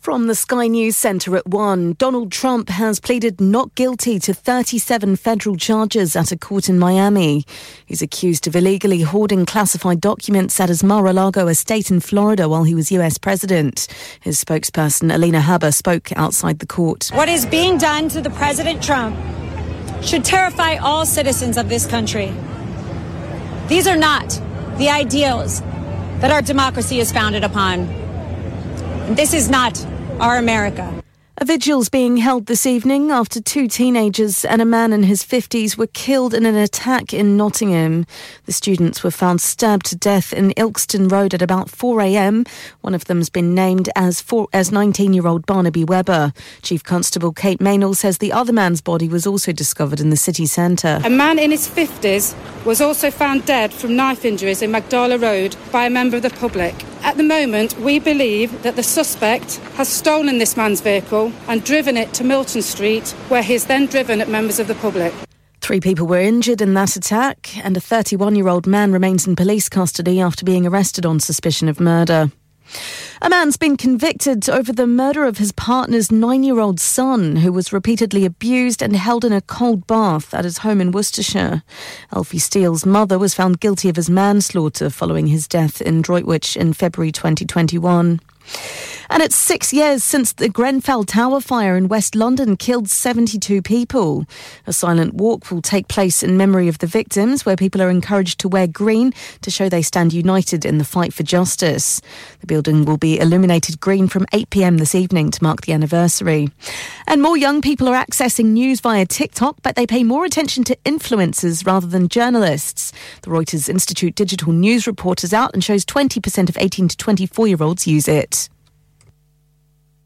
From the Sky News Centre at 1, Donald Trump has pleaded not guilty to 37 federal charges at a court in Miami. He's accused of illegally hoarding classified documents at his Mar-a-Lago estate in Florida while he was US president. His spokesperson, Alina Huber, spoke outside the court. What is being done to the President Trump should terrify all citizens of this country. These are not the ideals that our democracy is founded upon. This is not our America. A vigil's being held this evening after two teenagers and a man in his 50s were killed in an attack in Nottingham. The students were found stabbed to death in Ilkeston Road at about 4 a.m. One of them's been named as 19-year-old Barnaby Webber. Chief Constable Kate Meynell says the other man's body was also discovered in the city centre. A man in his 50s was also found dead from knife injuries in Magdala Road by a member of the public. At the moment, we believe that the suspect has stolen this man's vehicle and driven it to Milton Street, where he is then driven at members of the public. 3 people were injured in that attack, and a 31-year-old man remains in police custody after being arrested on suspicion of murder. A man's been convicted over the murder of his partner's 9-year-old son, who was repeatedly abused and held in a cold bath at his home in Worcestershire. Alfie Steele's mother was found guilty of his manslaughter following his death in Droitwich in February 2021. And it's 6 years since the Grenfell Tower fire in West London killed 72 people. A silent walk will take place in memory of the victims, where people are encouraged to wear green to show they stand united in the fight for justice. The building will be illuminated green from 8 p.m. this evening to mark the anniversary. And more young people are accessing news via TikTok, but they pay more attention to influencers rather than journalists. The Reuters Institute digital news report is out and shows 20% of 18 to 24-year-olds use it.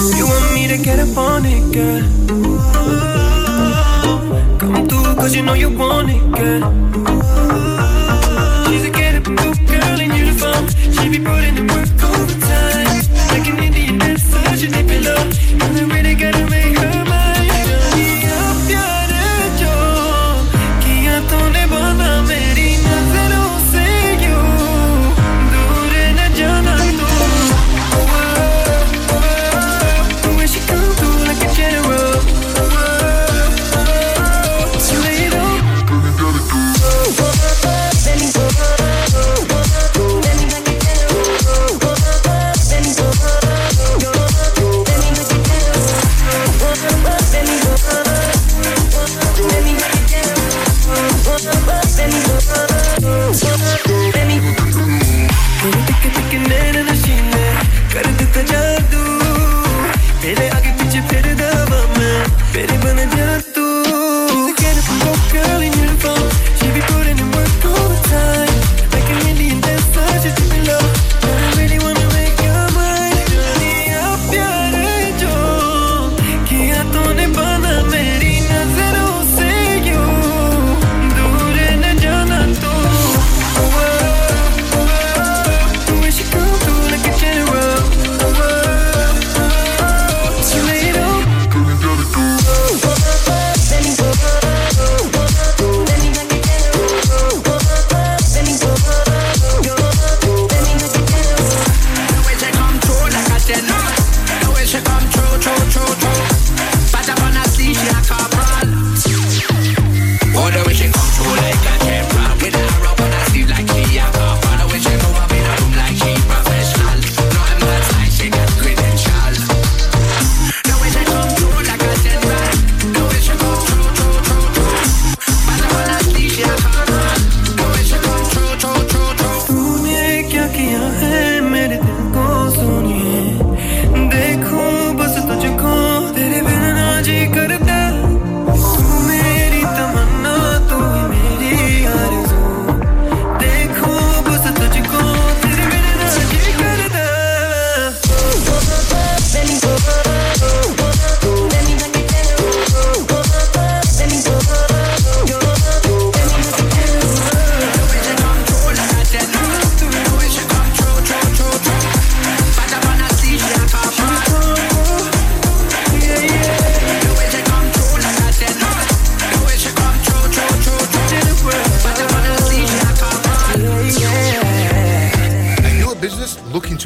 You want me to get up on it, girl? Ooh, come through, cause you know you want it, girl. Ooh, she's a get up and go girl in uniform. She be putting in work overtime, like an Indian dancer, she dip it low. And the way they gotta make her mind.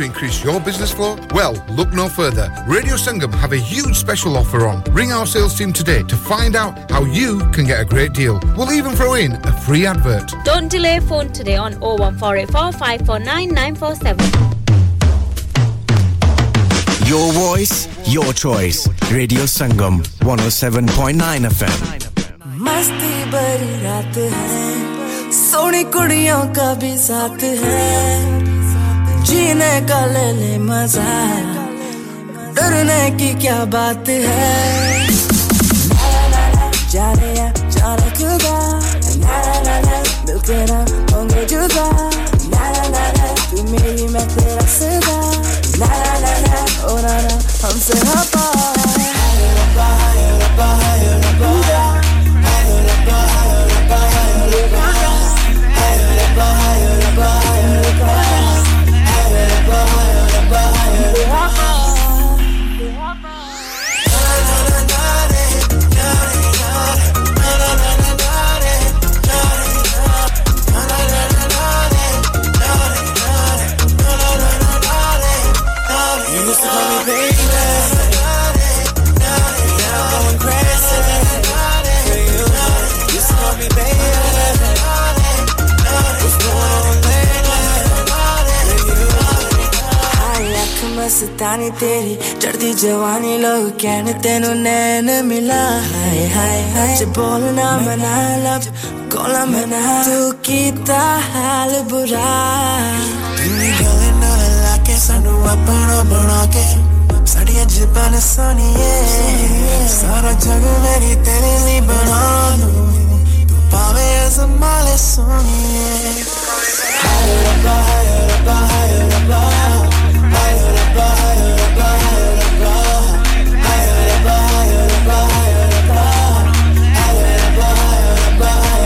to increase your business flow? Well, look no further. Radio Sangam have a huge special offer on. Ring our sales team today to find out how you can get a great deal. We'll even throw in a free advert. Don't delay, phone today on 01484 549 947. Your voice, your choice. Radio Sangam 107.9 FM. Masti bari raat hai, soni kudiyon ka bhi saath hai, jeene ka le le maza, darne ki kya baat hai. La la la, ja reya chale khuda, la la la, milte na honge juda, la la la, tu meri main tera sada, la la la. Oh na na, hum se hapa. Higher up, higher up, higher up, higher up, higher up, higher up, higher up, higher up, higher up, higher up. मस्तानी तेरी चढ़ती जवानी लोग कहने तेनु नैन मिला हाय हाय हाय जब बोलना मना लब कॉला मना तू कीता हाल बुरा तेरी गले ना लाके सानू अपना बना के साड़ी अजबान सोनिए सारा जग मेरी तेरे लिए बना दूँ तू पावे ज़माने सोनिए हाय रब्बा हाय रब्बा हाय रब्बा Higher up, higher up, higher up, higher up, higher up, higher up, higher up.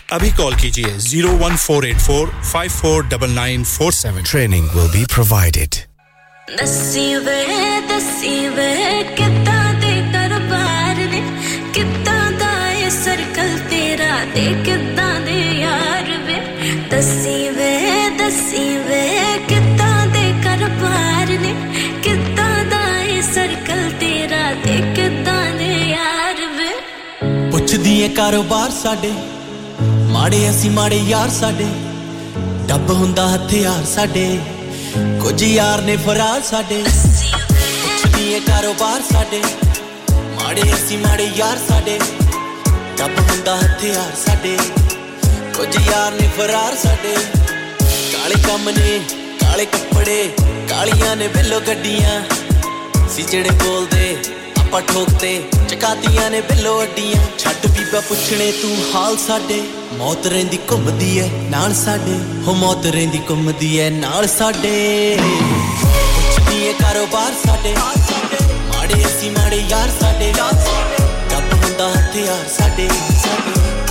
abhi call kijiye 01484549947 training will be provided नसीब है कितना दे दरबार ने कितना दा ये सर्कल तेरा दे कितना दे यार वे नसीब है कितना दे दरबार ने कितना दा ये सर्कल तेरा दे कितना दे यार वे पुछदी है कारोबार साडे माड़े असी माड़े यार साडे डब हुंदा हथियार साडे कुछ यार ने फरार साडे पुछदी है कारोबार साडे माड़े ऐसी माड़े यार साडे डब हुंदा हथियार साडे कुछ यार ने फरार साडे काले कम ने काले कपड़े कालियां ने बिलो गड्डियां सिचड़े बोलदे आपा ठोकते चकातियां ने बिलो अड्डियां छट बीबा पुछणे तू हाल साडे मौत रेंदी घुमदी ऐ नाल साडे हो मौत रेंदी घुमदी ऐ नाल साडे पुछदी ऐ कारोबार साडे माड़े असी माड़े यार साडे डब हुंदा हथियार साडे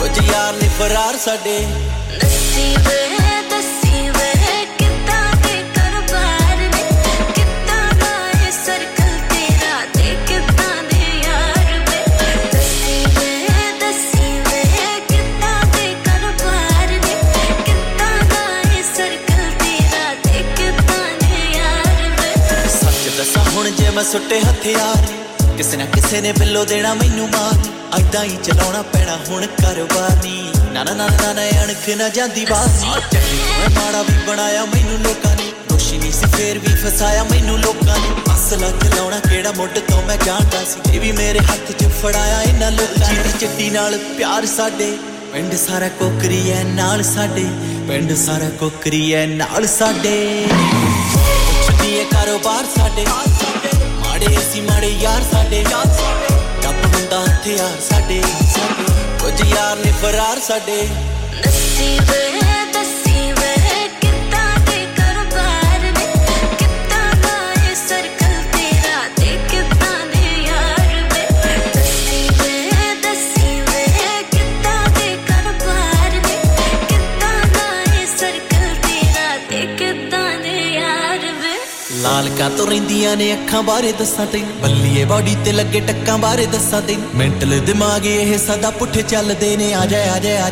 कुछ यार ने फरार साडे नसीब है नसीब है कितना दे कारोबार ने कितना दा ये सर्कल तेरा दे कितना दे यार वे नसीब है कितना दे कारोबार ने कितना दा ये सर्कल तेरा दे कितना दे यार वे सच दसा हुण जे मैं सुट्टे हथियार किसे ना किसे ने बिल्लो देना मैनू मार ऐदा ही चलाना पैना हुण कारोबार नी ना ना ना ना अणख ना जांदी बास मैं माड़ा भी बनाया मैनू लोकां ने दोषी नहीं सी फेर भी फसाया मैनू लोकां ने असला चलाना केड़ा मुट्ठ तो मैं जानदा सी ते भी मेरे हत्थ च फड़ाया इना लोकां ने चट्टी नाल प्यार साडे पिंड सारा कोकरी ऐ नाल साडे पिंड सारा कोकरी ऐ नाल साडे पुछदी ऐ कारोबार साडे माड़े सी माड़े यार साडे हथियार साडे कुछ यार ने फरार साडे नसीब है कितना दे कारोबार ने कितना दा ये सर्कल तेरा दे कितना दे यार वे नसीब है कितना दे कारोबार ने कितना दा ये सर्कल तेरा दे कितना दे यार वे लाल का तो रिंदियां ने अखां बारे दसा ते ਬੱਲੀਏ ਬਾਡੀ ਤੇ ਲੱਗੇ ਟੱਕਾਂ ਬਾਰੇ ਦੱਸਾਂ ਤੇ ਮੈਂਟਲ ਦਿਮਾਗ ਇਹ ਸਦਾ ਪੁੱਠੇ ਚੱਲਦੇ ਨੇ ਆ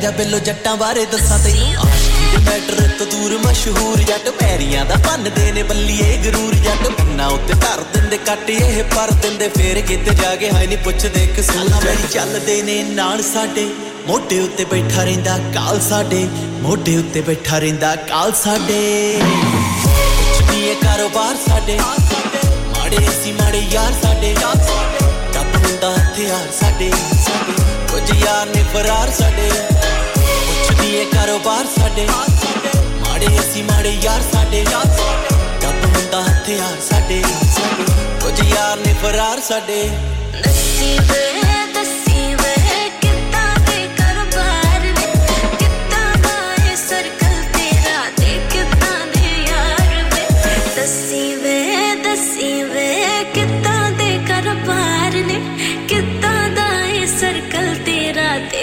ਜਾ ਬਿੱਲੋ ਜੱਟਾਂ ਬਾਰੇ ਦੱਸਾਂ ਤੇ ਆਸ਼ਕੀ ਦੇ ਮੈਟਰ ਤੋਂ ਦੂਰ ਮਸ਼ਹੂਰ ਜੱਟ ਪੈਰੀਆਂ ਦਾ ਬੰਨਦੇ ਨੇ ਬੱਲੀਏ ਗਰੂਰ ਜੱਟ ਬੰਨਾ ਉੱਤੇ ਧਰ ਦਿੰਦੇ ਕੱਟ ਇਹ ਪਰ ਦਿੰਦੇ ਫੇਰ ਕਿਤੇ ਜਾ ਕੇ ਹਾਈ ਨਹੀਂ ਪੁੱਛਦੇ ਕਸੂਰ ਮੇਰੀ ਚੱਲਦੇ ਨੇ ਨਾਲ ਸਾਡੇ ਮੋਢੇ ਉੱਤੇ ਬੈਠਾ ਰਹਿੰਦਾ ਕਾਲ ਸਾਡੇ ਮੋਢੇ ਉੱਤੇ ਬੈਠਾ ਰਹਿੰਦਾ ਕਾਲ ਸਾਡੇ ਪੁੱਛਦੀ ਏ ਕਾਰੋਬਾਰ ਸਾਡੇ ऐसी माड़े यार साडे डब हुंदा हथियार साडे कुछ यार ने फरार साडे पुछदी ऐ कारोबार साडे माड़े ऐसी माड़े यार साडे डब हुंदा हथियार साडे कुछ यार ने फरार साडे नसीब है कितना दे कारोबार ने कितना दा ये सर्कल तेरा दे कितना दे यार वे नसीब है कितना दे कारोबार ने कितना दा ये सर्कल तेरा दे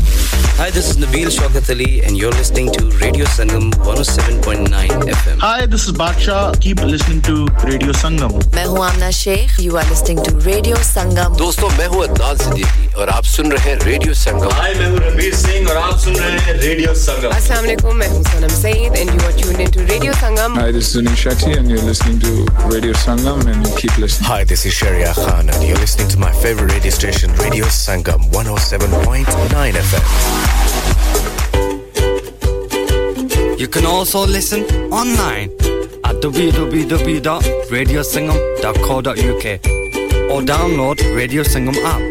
Hi this is Naveel Shaukat Ali and you're listening to Radio Sangam 107.9 FM Hi this is Baksha keep listening to Radio Sangam मैं हूं आमना Sheikh you are listening to Radio Sangam दोस्तों मैं हूं अदनान सिद्दीकी और आप सुन रहे हैं रेडियो संगम हाय मैं हूं रवि सिंह और आप सुन रहे हैं रेडियो संगम अस्सलाम वालेकुम मैं हूं Sanam Saeed and you are tuned in to radio Sangam hi this is Nisha Shetty and you are listening to radio Sangam and keep listening hi this is Shariya Khan and you are listening to my favourite radio station radio Sangam 107.9 FM You can also listen online at www.radiosangam.co.uk or download Radio Sangam app.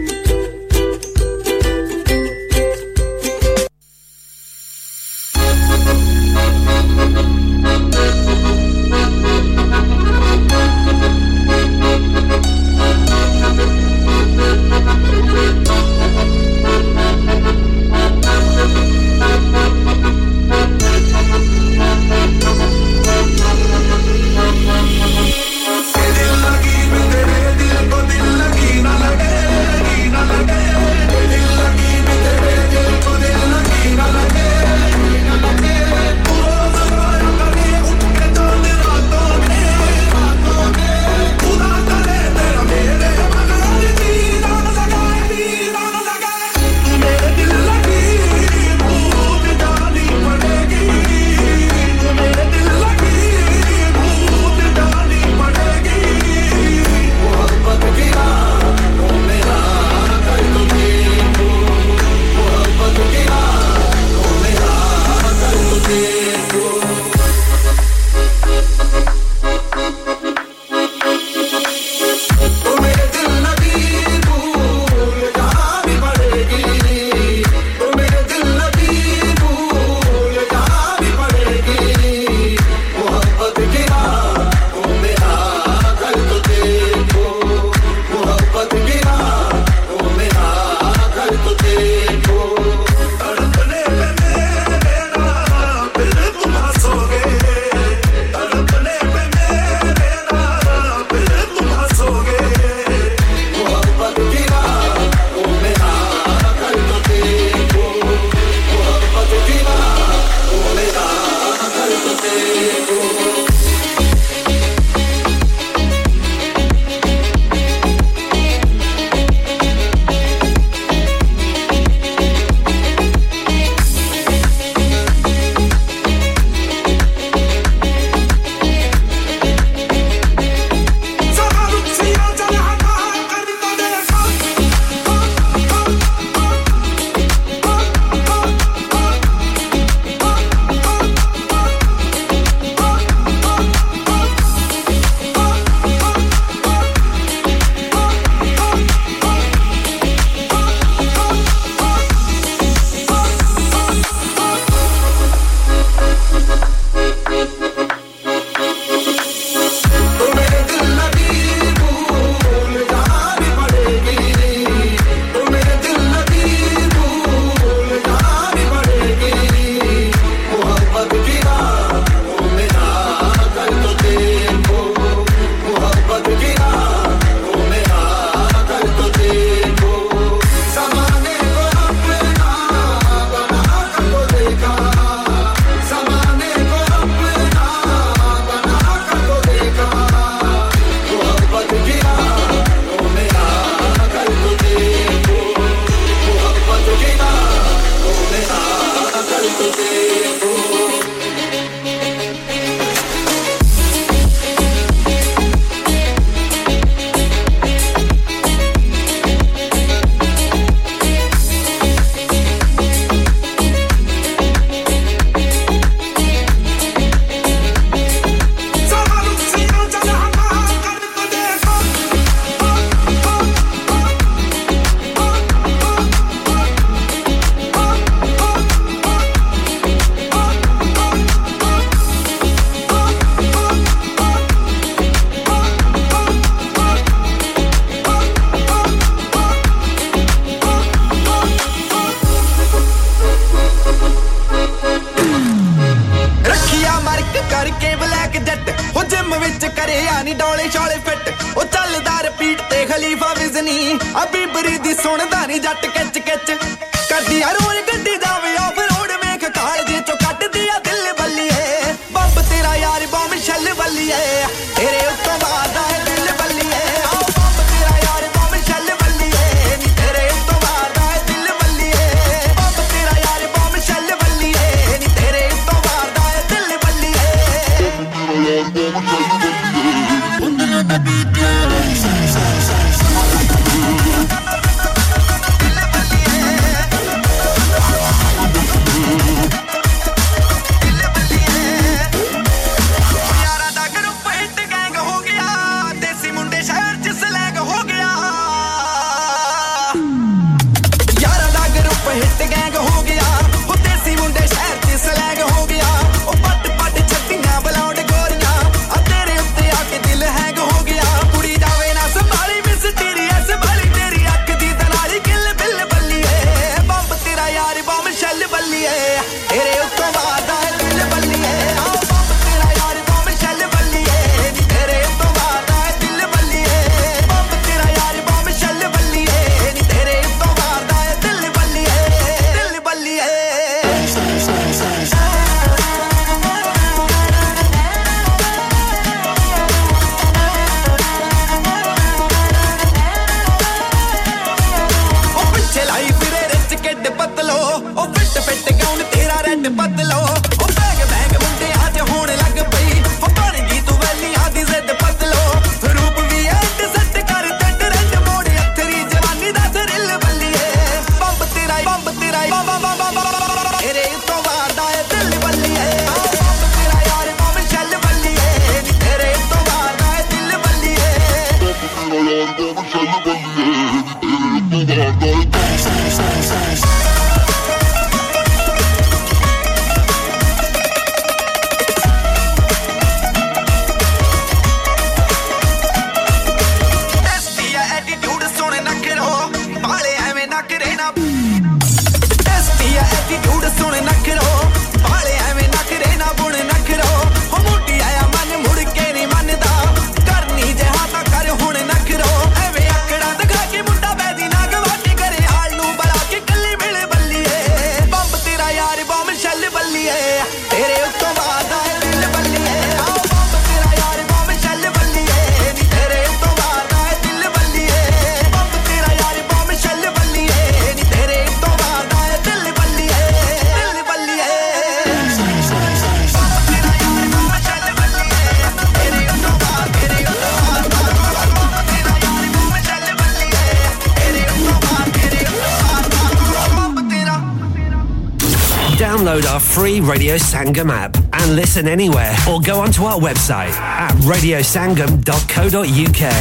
Free Radio Sangam app and listen anywhere or go onto our website at radiosangam.co.uk.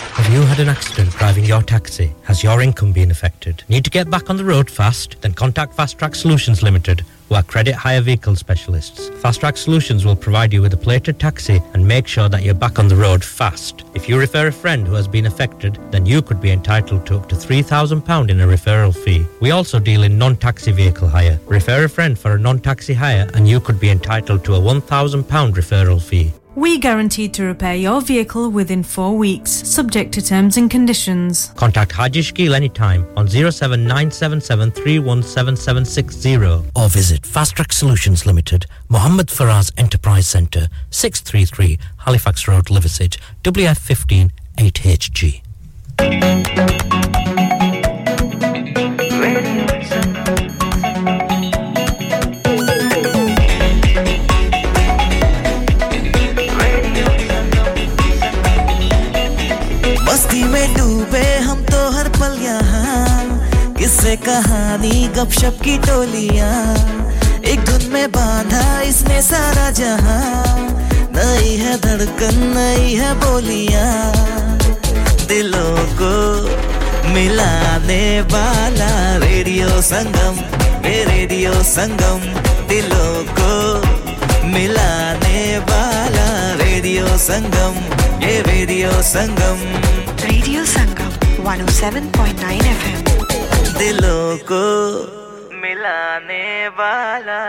Have you had an accident driving your taxi? Has your income been affected? Need to get back on the road fast? Then contact Fast Track Solutions Limited, who are credit hire vehicle specialists. Fast Track Solutions will provide you with a plated taxi and make sure that you're back on the road fast. If you refer a friend who has been affected, then you could be entitled to up to £3,000 in a referral fee. We also deal in non-taxi vehicle hire. Refer a friend for a non-taxi hire and you could be entitled to a £1,000 referral fee. We guaranteed to repair your vehicle within 4 weeks, subject to terms and conditions. Contact Haji Shkil anytime on 07977 317760 or visit Fast Track Solutions Limited, Mohammed Faraz Enterprise Centre, 633 Halifax Road, Liversedge, WF15 8HG. किससे कहानी गपशप की टोलियां एक धुन में बांधा इसने सारा जहां नई है धड़कन नई है बोलियां दिलों को मिलाने वाला रेडियो संगम दिलों को मिलाने वाला रेडियो संगम 107.9 FM दिलों को मिलाने वाला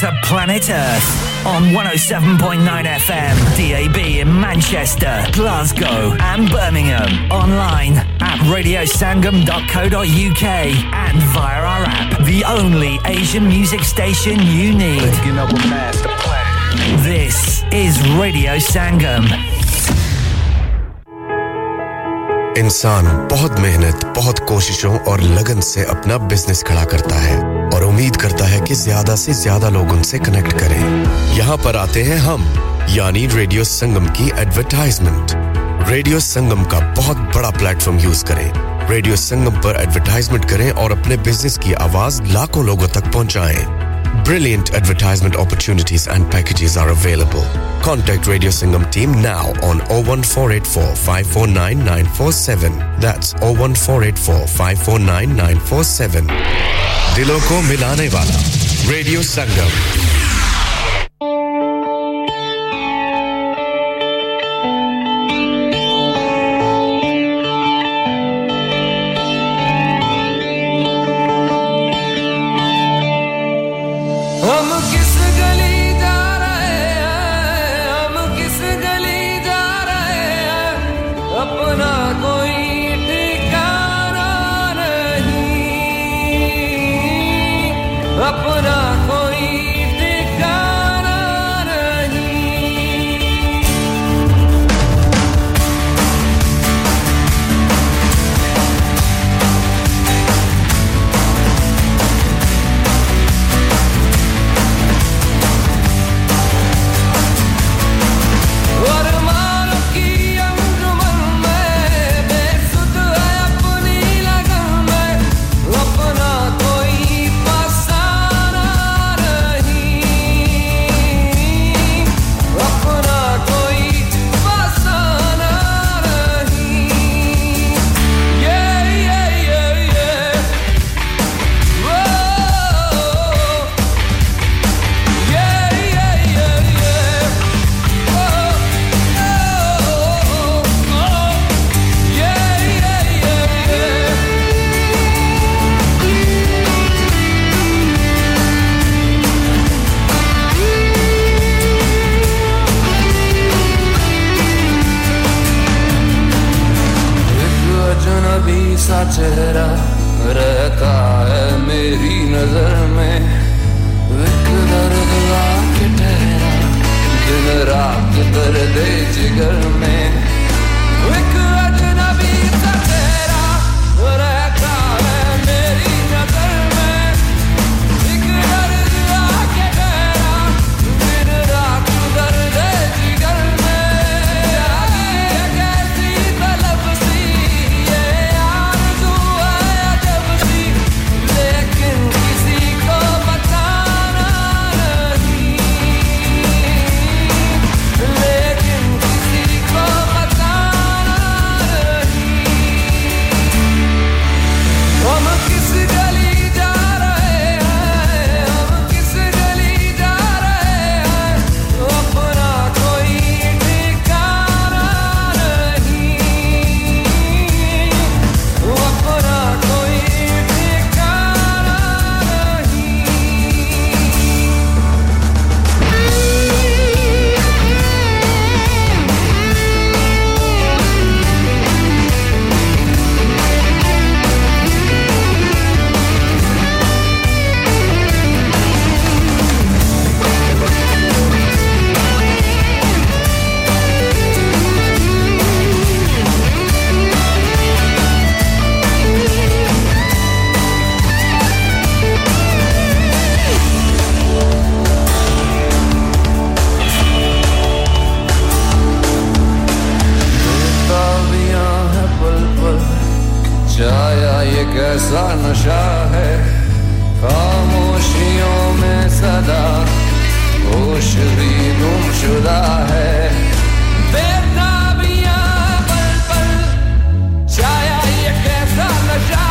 To planet Earth on 107.9 FM, DAB in Manchester, Glasgow and Birmingham. Online at radiosangam.co.uk and via our app, the only Asian music station you need. This is Radio Sangam. इंसान बहुत मेहनत, बहुत कोशिशों और लगन से अपना बिजनेस खड़ा करता है और उम्मीद करता है कि ज्यादा से ज्यादा लोग उनसे कनेक्ट करें। यहाँ पर आते हैं हम, यानी रेडियो संगम की एडवर्टाइजमेंट। रेडियो संगम का बहुत बड़ा प्लेटफॉर्म यूज करें। रेडियो संगम पर एडवर्टाइजमेंट करें और अपने बिजनेस की आवाज लाखों लोगों तक पहुंचाएं। Brilliant advertisement opportunities and packages are available. Contact Radio Sangam team now on 01484 549 947. That's 01484 549 947. Dilon ko milane wala. Radio Sangam. छाया ये कैसा नशा है खामोशियों में सदा होश भी गुमशुदा है बेताबियां पल पल छाया ये कैसा नशा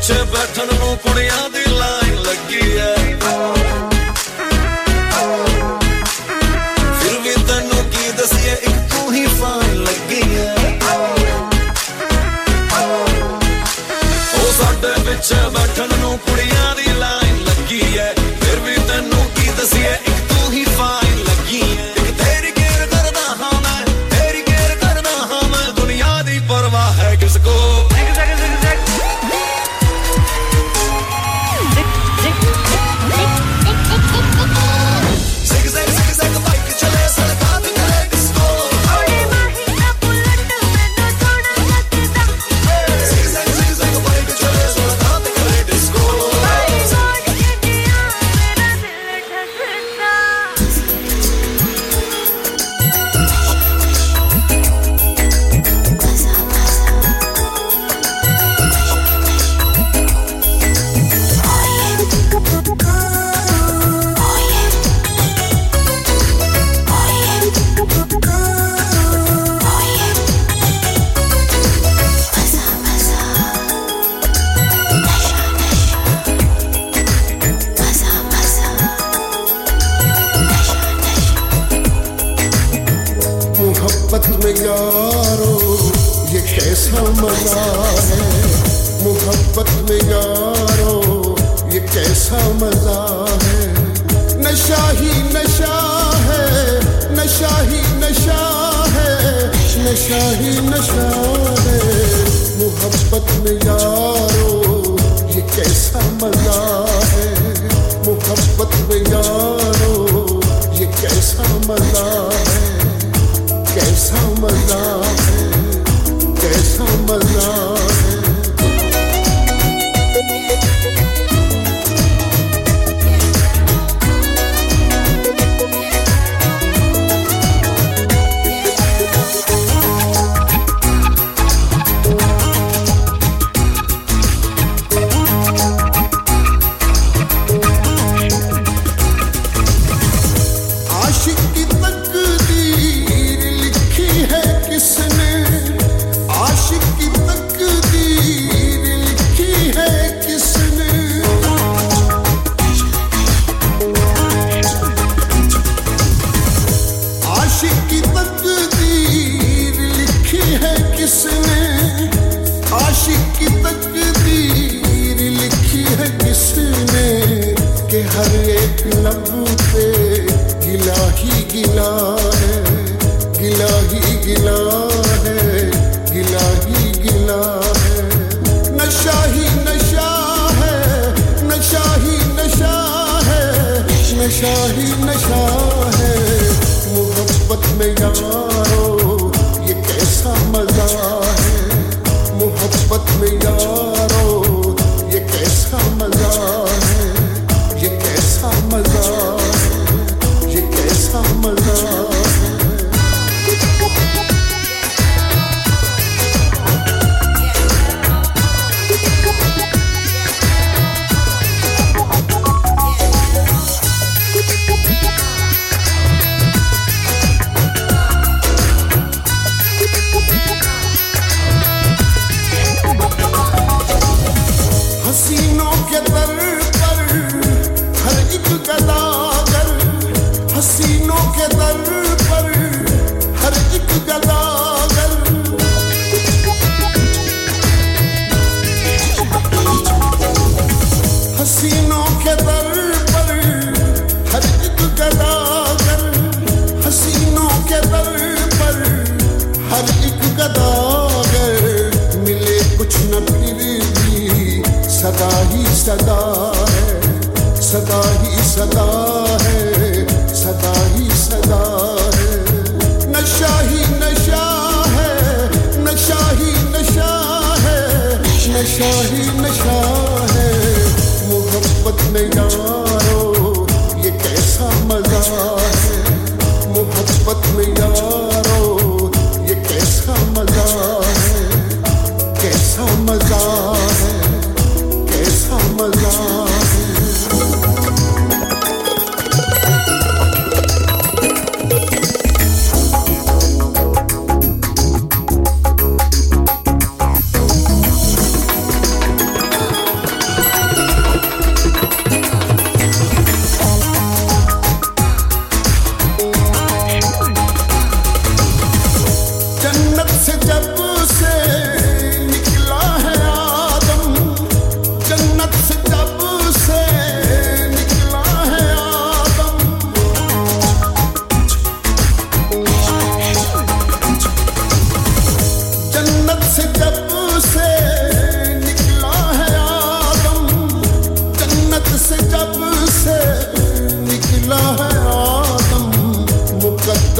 ਪਿੱਛੇ ਬੈਠਣ ਨੂੰ ਕੁੜੀਆਂ ਦੀ ਲਾਈਨ ਲੱਗੀ ਐ ਫਿਰ ਵੀ ਤੈਨੂੰ ਕੀ ਦੱਸੀਏ ਇੱਕ ਤੂੰ ਹੀ ਫਾਈਨ ਲੱਗੀ ਐ ਉਹ ਸਾਡੇ ਪਿੱਛੇ ਬੈਠਣ ਨੂੰ ਕੁੜੀਆਂ ਦੀ ਲਾਈਨ ਲੱਗੀ ਐ ਫਿਰ ਵੀ ਤੈਨੂੰ ਕੀ ਦੱਸੀਏ ਇੱਕ ਤੂੰ ਹੀ ਫਾਈਨ ਲੱਗੀ ਐ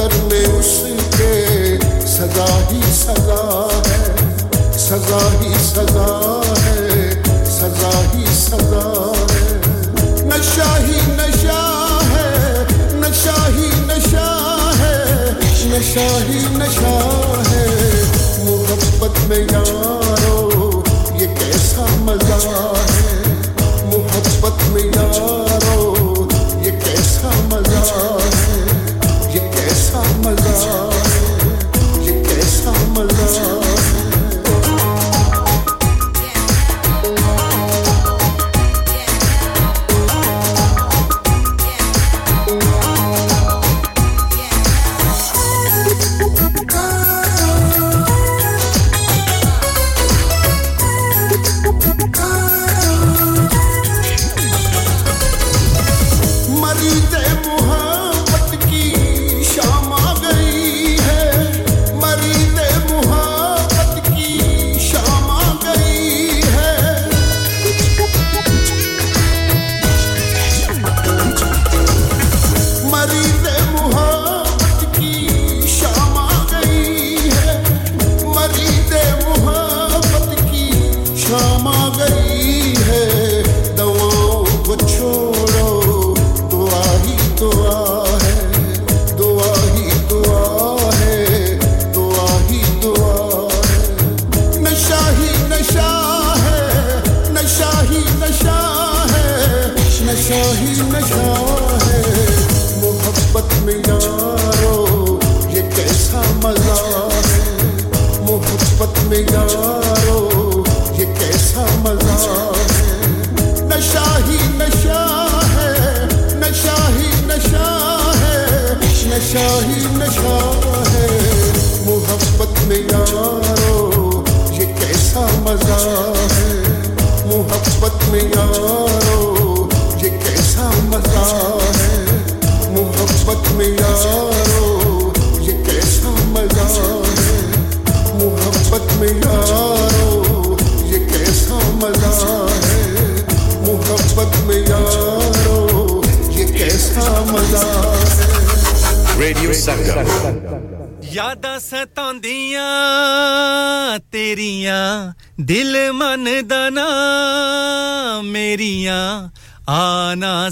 बदन में उसके सजा ही सजा है सजा ही सजा है सजा ही सजा है नशा ही नशा है नशा ही नशा है नशा ही नशा है मोहब्बत में यारो ये कैसा मजा है मोहब्बत में यारो ये कैसा मजा है ये कैसा मजा है ये कैसा मजा है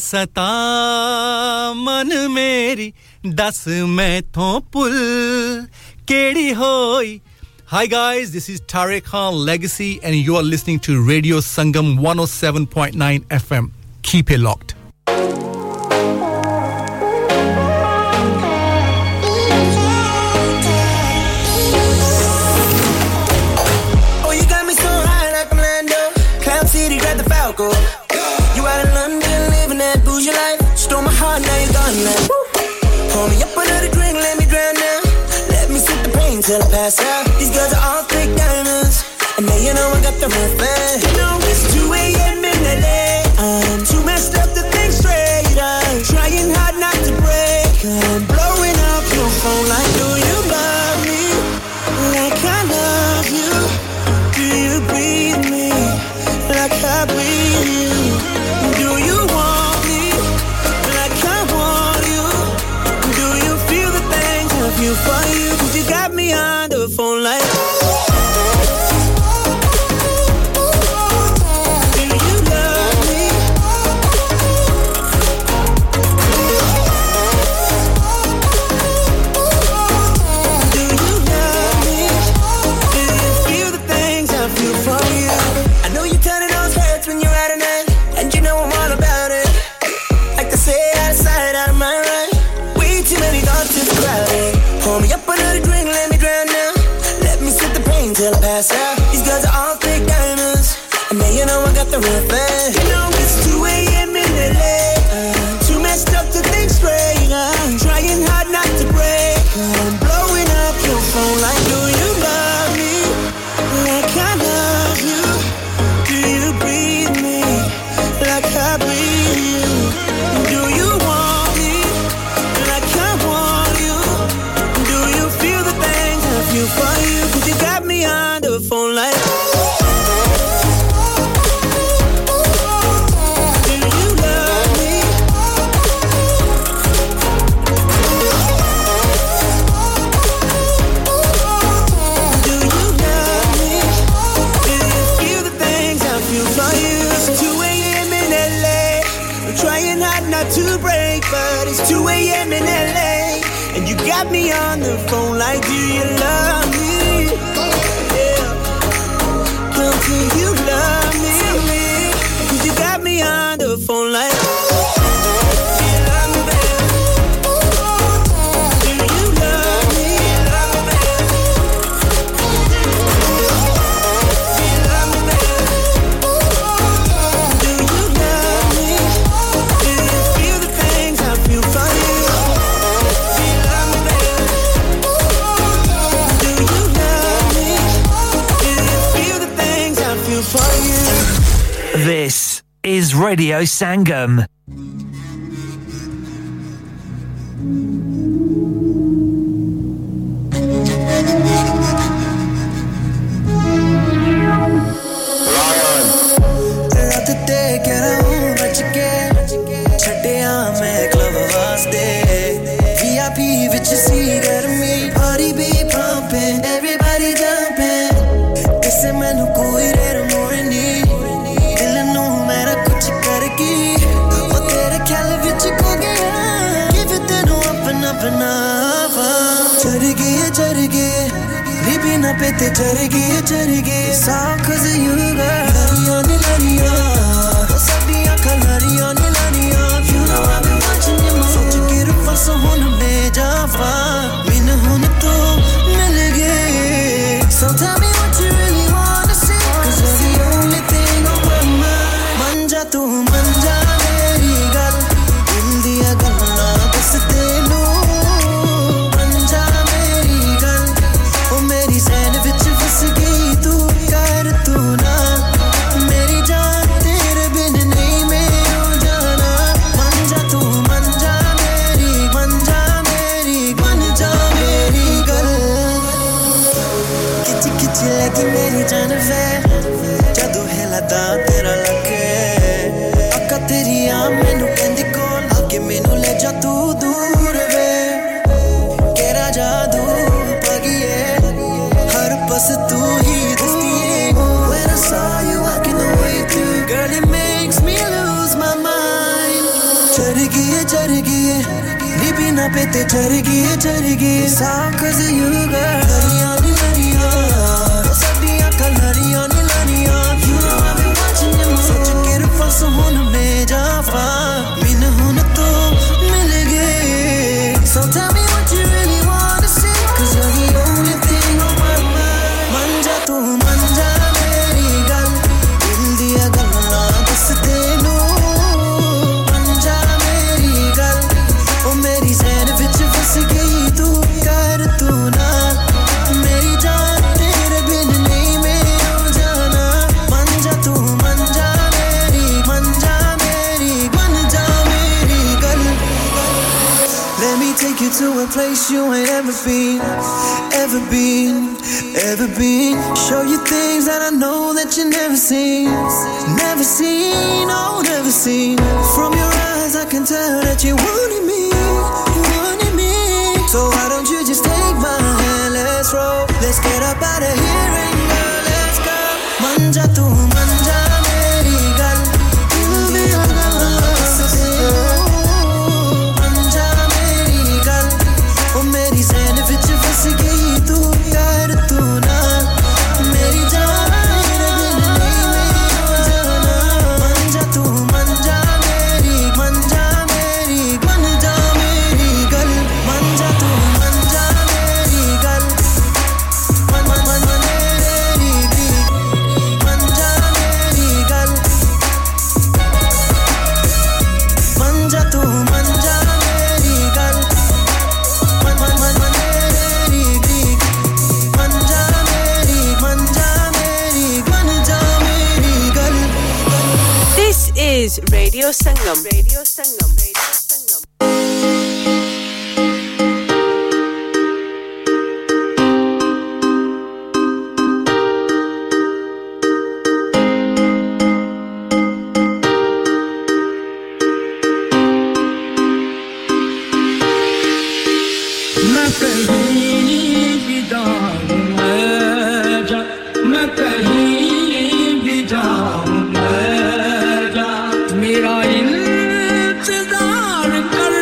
ਸਤਾ ਮਨ ਮੇਰੀ ਦੱਸ ਮੈਥੋਂ ਭੁੱਲ ਕਿਹੜੀ ਹੋਈ Hi guys, this is Tarek Khan Legacy and you are listening to Radio Sangam 107.9 FM. Keep it locked. Oh, you got me so high like Orlando, Cloud City, got the Falco. You out of London Your life, stole my heart, now you're gone now. Pour me up another drink, let me drown now. Let me sip the pain till I pass out. These girls are all fake diamonds, and now you know I got the rough man. You know it's 2 a.m. in LA. I'm too messed up to think straight. I'm trying hard not to break. I'm blowing up your phone like, do you love me? Like I love you. Do you breathe me? Like I breathe you. Do you want? You for you, cause you got me on the phone like Do you love me? Do you love me? Do you feel the things I feel for you? I know you're turning those heads when you're out of night And you know I'm all about it Like I said, out of sight, out of mind, right? Way too many thoughts in the crowd Pour me up another drink, let me drown now. Let me sip the pain till I pass out. These girls are all fake diamonds, and now you know I got the real thing. You know it's 2 a.m. in LA. Too messed up to think straight. I'm trying hard not to break. I'm blowing up your phone like, do you love me? Like I love you. Do you breathe me? Like I breathe you. Do you want me? Like I want you. You for you, cause you got me on the phone like it's 2 a.m. in LA, and you got me on the phone like, do you love me? Yeah. Girl, do you love me? 'Cause you got me on the phone like, this is Radio Sangam. It's all 'cause of you, girl. Lania, what's up, the Akalania, Lania? You know I've been watching you move. So to get a fuss, I wanna be Java. Me na hona to milege. So tell me what you really wanna see, 'cause you're the only thing on my mind. Manja tu manja meri gal, India ganna bas tenu. Charigi, it's all 'cause of you, girl. What's up, the Akalarion, Lania? You know I've been watching you move. Such a kid of us, I wanna be Java. Mina hona to milege. So tell me what you really wanna see, 'cause you're the only thing on my mind. Manja tu manja meri gal, India galna dasde nu. Manja meri gal, oh meri zain vich. Se gayi tu kar tu na meri jaan tere bin nahi main ho jana. Manja tu manja meri banja meri gal. Let me take you to a place you ain't ever been, ever been, ever been. Show you things that I know that you never seen, never seen, oh never seen. From your eyes I can tell that you wanted me. So why don't you just take my hand, let's roll. Let's get up out of here and go, let's go. Manja tu manja meri gal, India galna dasde. Manja meri gal, oh meri zain vich fas gayi tu yaar tu na. Meri jaan tere bin nahi main ho jana. Manja tu manja meri banja meri gal. This is Radio Sangam. Radio Sangam. Radio Sangam. मेरा इंतजार कर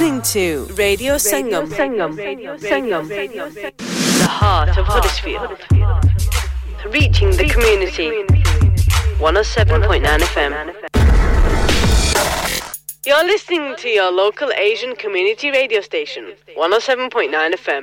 listening to Radio Sangam, the heart of Huddersfield, reaching the community, 107.9 FM. You're listening to your local Asian community radio station, 107.9 FM.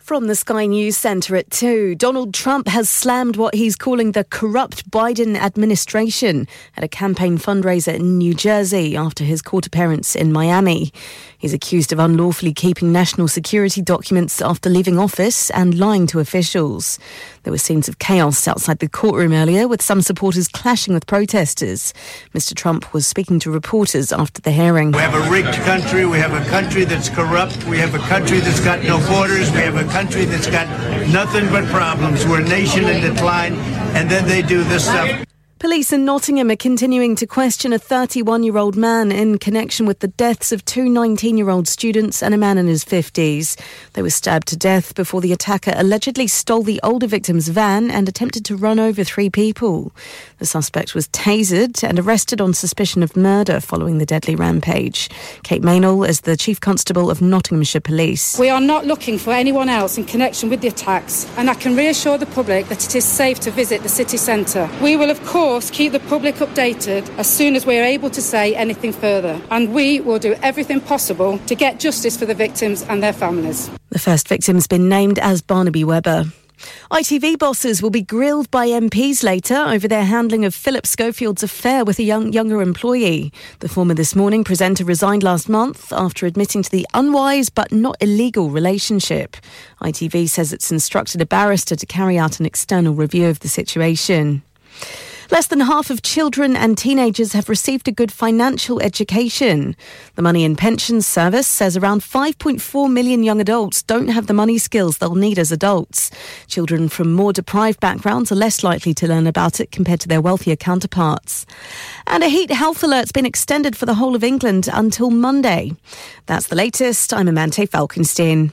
From the Sky News Centre at 2, Donald Trump has slammed what he's calling the corrupt Biden administration at a campaign fundraiser in New Jersey after his court appearance in Miami. He's accused of unlawfully keeping national security documents after leaving office and lying to officials. There were scenes of chaos outside the courtroom earlier, with some supporters clashing with protesters. Mr. Trump was speaking to reporters after the hearing. We have a rigged country, we have a country that's corrupt, we have a country that's got no borders, we have a country that's got nothing but problems. We're a nation in decline, and then they do this stuff. Police in Nottingham are continuing to question a 31-year-old man in connection with the deaths of two 19-year-old students and a man in his 50s. They were stabbed to death before the attacker allegedly stole the older victim's van and attempted to run over three people. The suspect was tasered and arrested on suspicion of murder following the deadly rampage. Kate Meynell is the Chief Constable of Nottinghamshire Police. We are not looking for anyone else in connection with the attacks, and I can reassure the public that it is safe to visit the city centre. We will, of course, keep the public updated as soon as we are able to say anything further, and we will do everything possible to get justice for the victims and their families. The first victim's been named as Barnaby Webber. ITV bosses will be grilled by MPs later over their handling of Philip Schofield's affair with a younger employee. The former This Morning presenter resigned last month after admitting to the unwise but not illegal relationship. ITV says it's instructed a barrister to carry out an external review of the situation. Less than half of children and teenagers have received a good financial education. The Money and Pensions Service says around 5.4 million young adults don't have the money skills they'll need as adults. Children from more deprived backgrounds are less likely to learn about it compared to their wealthier counterparts. And a heat health alert's been extended for the whole of England until Monday. That's the latest. I'm Amanda Falconstein.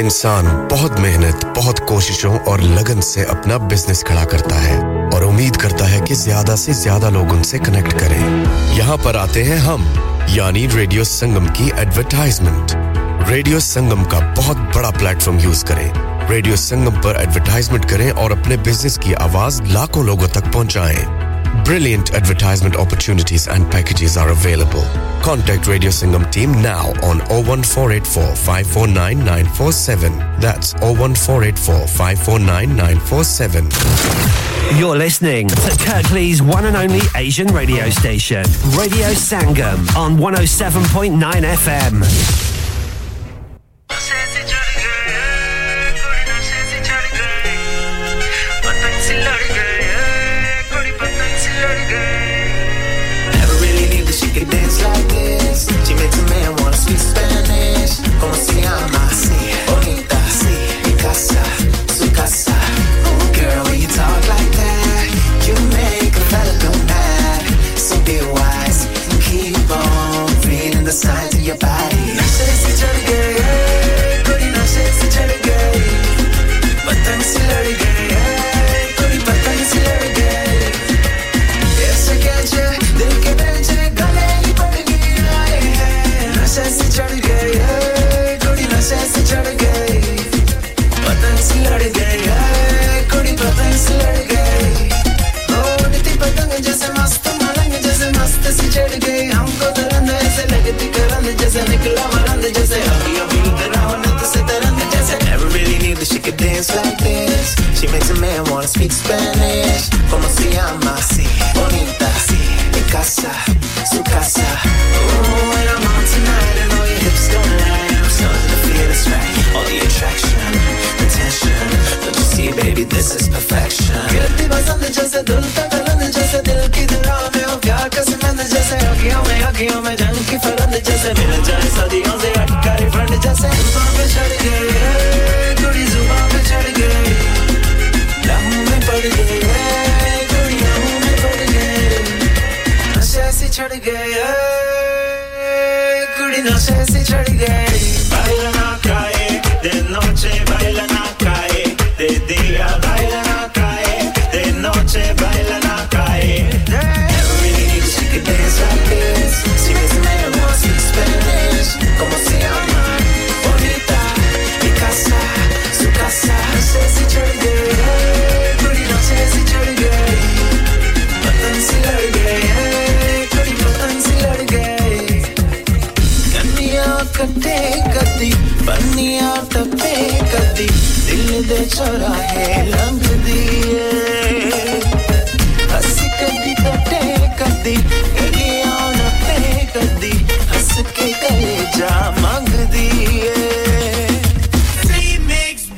इंसान बहुत मेहनत, बहुत कोशिशों और लगन से अपना business खड़ा करता है और उम्मीद करता है कि ज्यादा से ज्यादा लोग उनसे कनेक्ट करें। यहाँ पर आते हैं हम, यानी रेडियो संगम की एडवर्टाइजमेंट। रेडियो संगम का बहुत बड़ा प्लेटफॉर्म यूज करें। रेडियो संगम पर एडवर्टाइजमेंट करें और अपने बिजनेस की आवाज लाखों लोगों तक पहुंचाएं। Brilliant advertisement opportunities and packages are available. Contact Radio Sangam team now on 01484 549 947. That's 01484 549 947. You're listening to Kirklees' one and only Asian radio station, Radio Sangam, on 107.9 FM. Remix,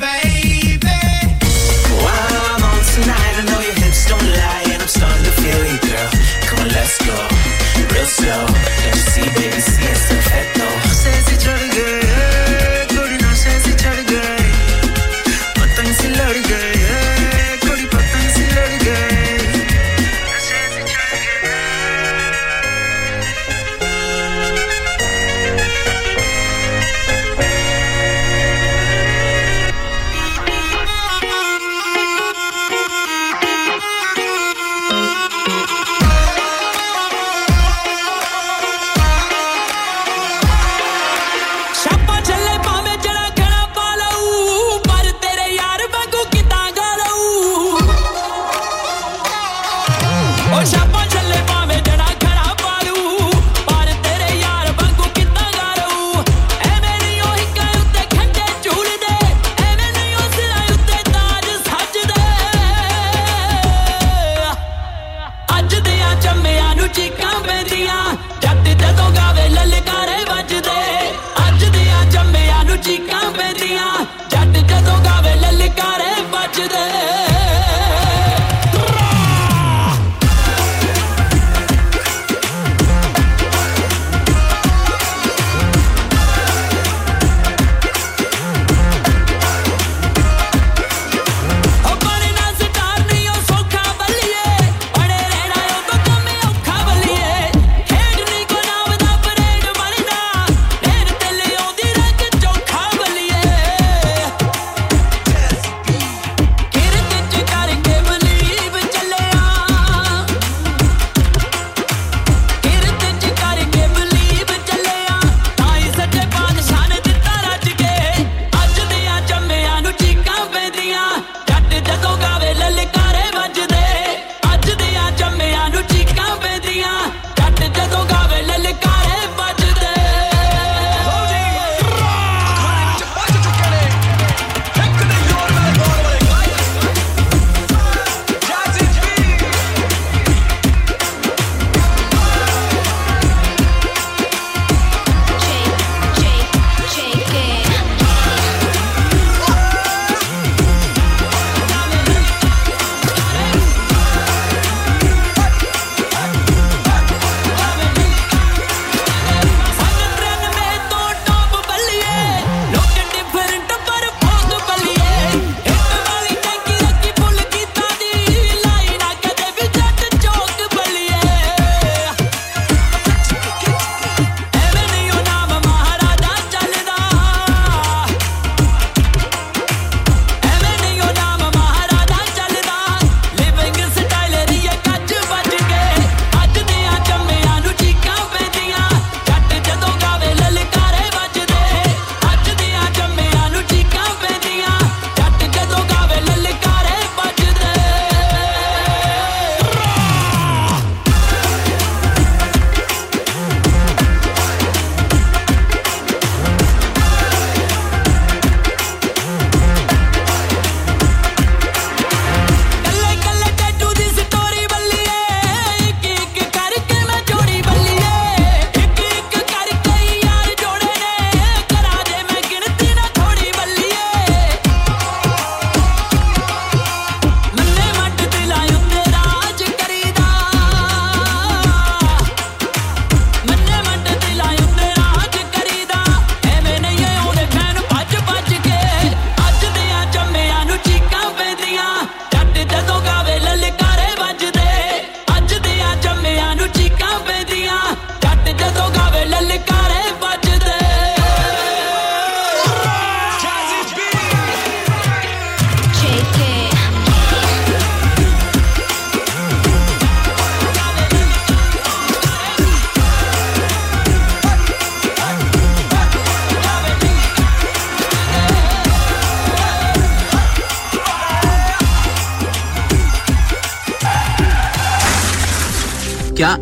baby.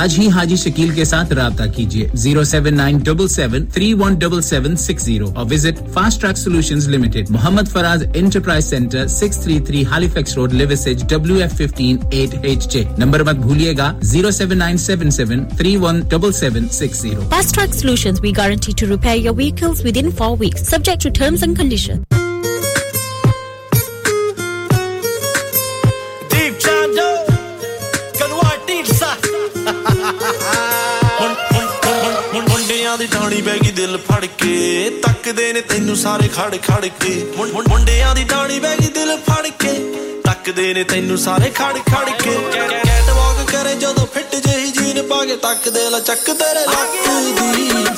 आज ही हाजी शकील के साथ राबता कीजिए 07977317760 और visit fast track solutions limited Mohammad Faraz enterprise centre 633 Halifax road Liversedge WF15 8HJ number मत भूलिएगा 07977317760 Fast Track Solutions we guarantee to repair your vehicles within 4 weeks subject to terms and conditions ਢਾਣੀ ਬਹਿ ਗਈ ਦਿਲ ਫੜ ਕੇ ਤੱਕਦੇ ਨੇ ਤੈਨੂੰ ਸਾਰੇ ਖੜ ਖੜ ਕੇ ਮੁੰਡਿਆਂ ਦੀ ਢਾਣੀ ਬਹਿ ਗਈ ਦਿਲ ਫੜ ਕੇ ਤੱਕਦੇ ਨੇ ਤੈਨੂੰ ਸਾਰੇ ਖੜ ਖੜ ਕੇ ਕੈਟਵਾਕ ਕਰੇ ਜਦੋਂ ਫਿੱਟ ਜਿਹੀ ਜੀਨ ਪਾ ਕੇ ਤੱਕਦੇ ਲਾ ਚੱਕ ਤੇਰੇ ਲੱਕ ਦੀ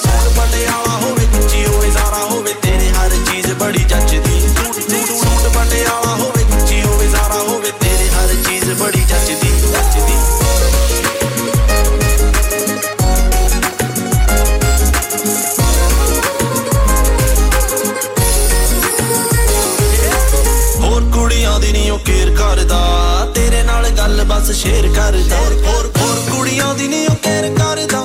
ਸੂਟ ਪਟਿਆਲਾ ਹੋਵੇ ਉੱਚੀ ਹੋਵੇ ਜ਼ਾਰਾ ਹੋਵੇ ਤੇਰੇ ਹਰ ਚੀਜ਼ ਬੜੀ ਜੱਚਦੀ ਸੂਟ ਪਟਿਆਲਾ ਹੋਵੇ ਉੱਚੀ ਹੋਵੇ ਜ਼ਾਰਾ ਹੋਵੇ ਤੇਰੇ ਹਰ ਚੀਜ਼ ਬੜੀ ਜੱਚਦੀ ਕਰਦਾ ਤੇਰੇ ਨਾਲ ਗੱਲ ਬਸ ਸ਼ੇਅਰ ਕਰਦਾ ਹੋਰ ਹੋਰ ਕੁੜੀਆਂ ਦੀ ਨਹੀਂ ਉਹ ਕੇਅਰ ਕਰਦਾ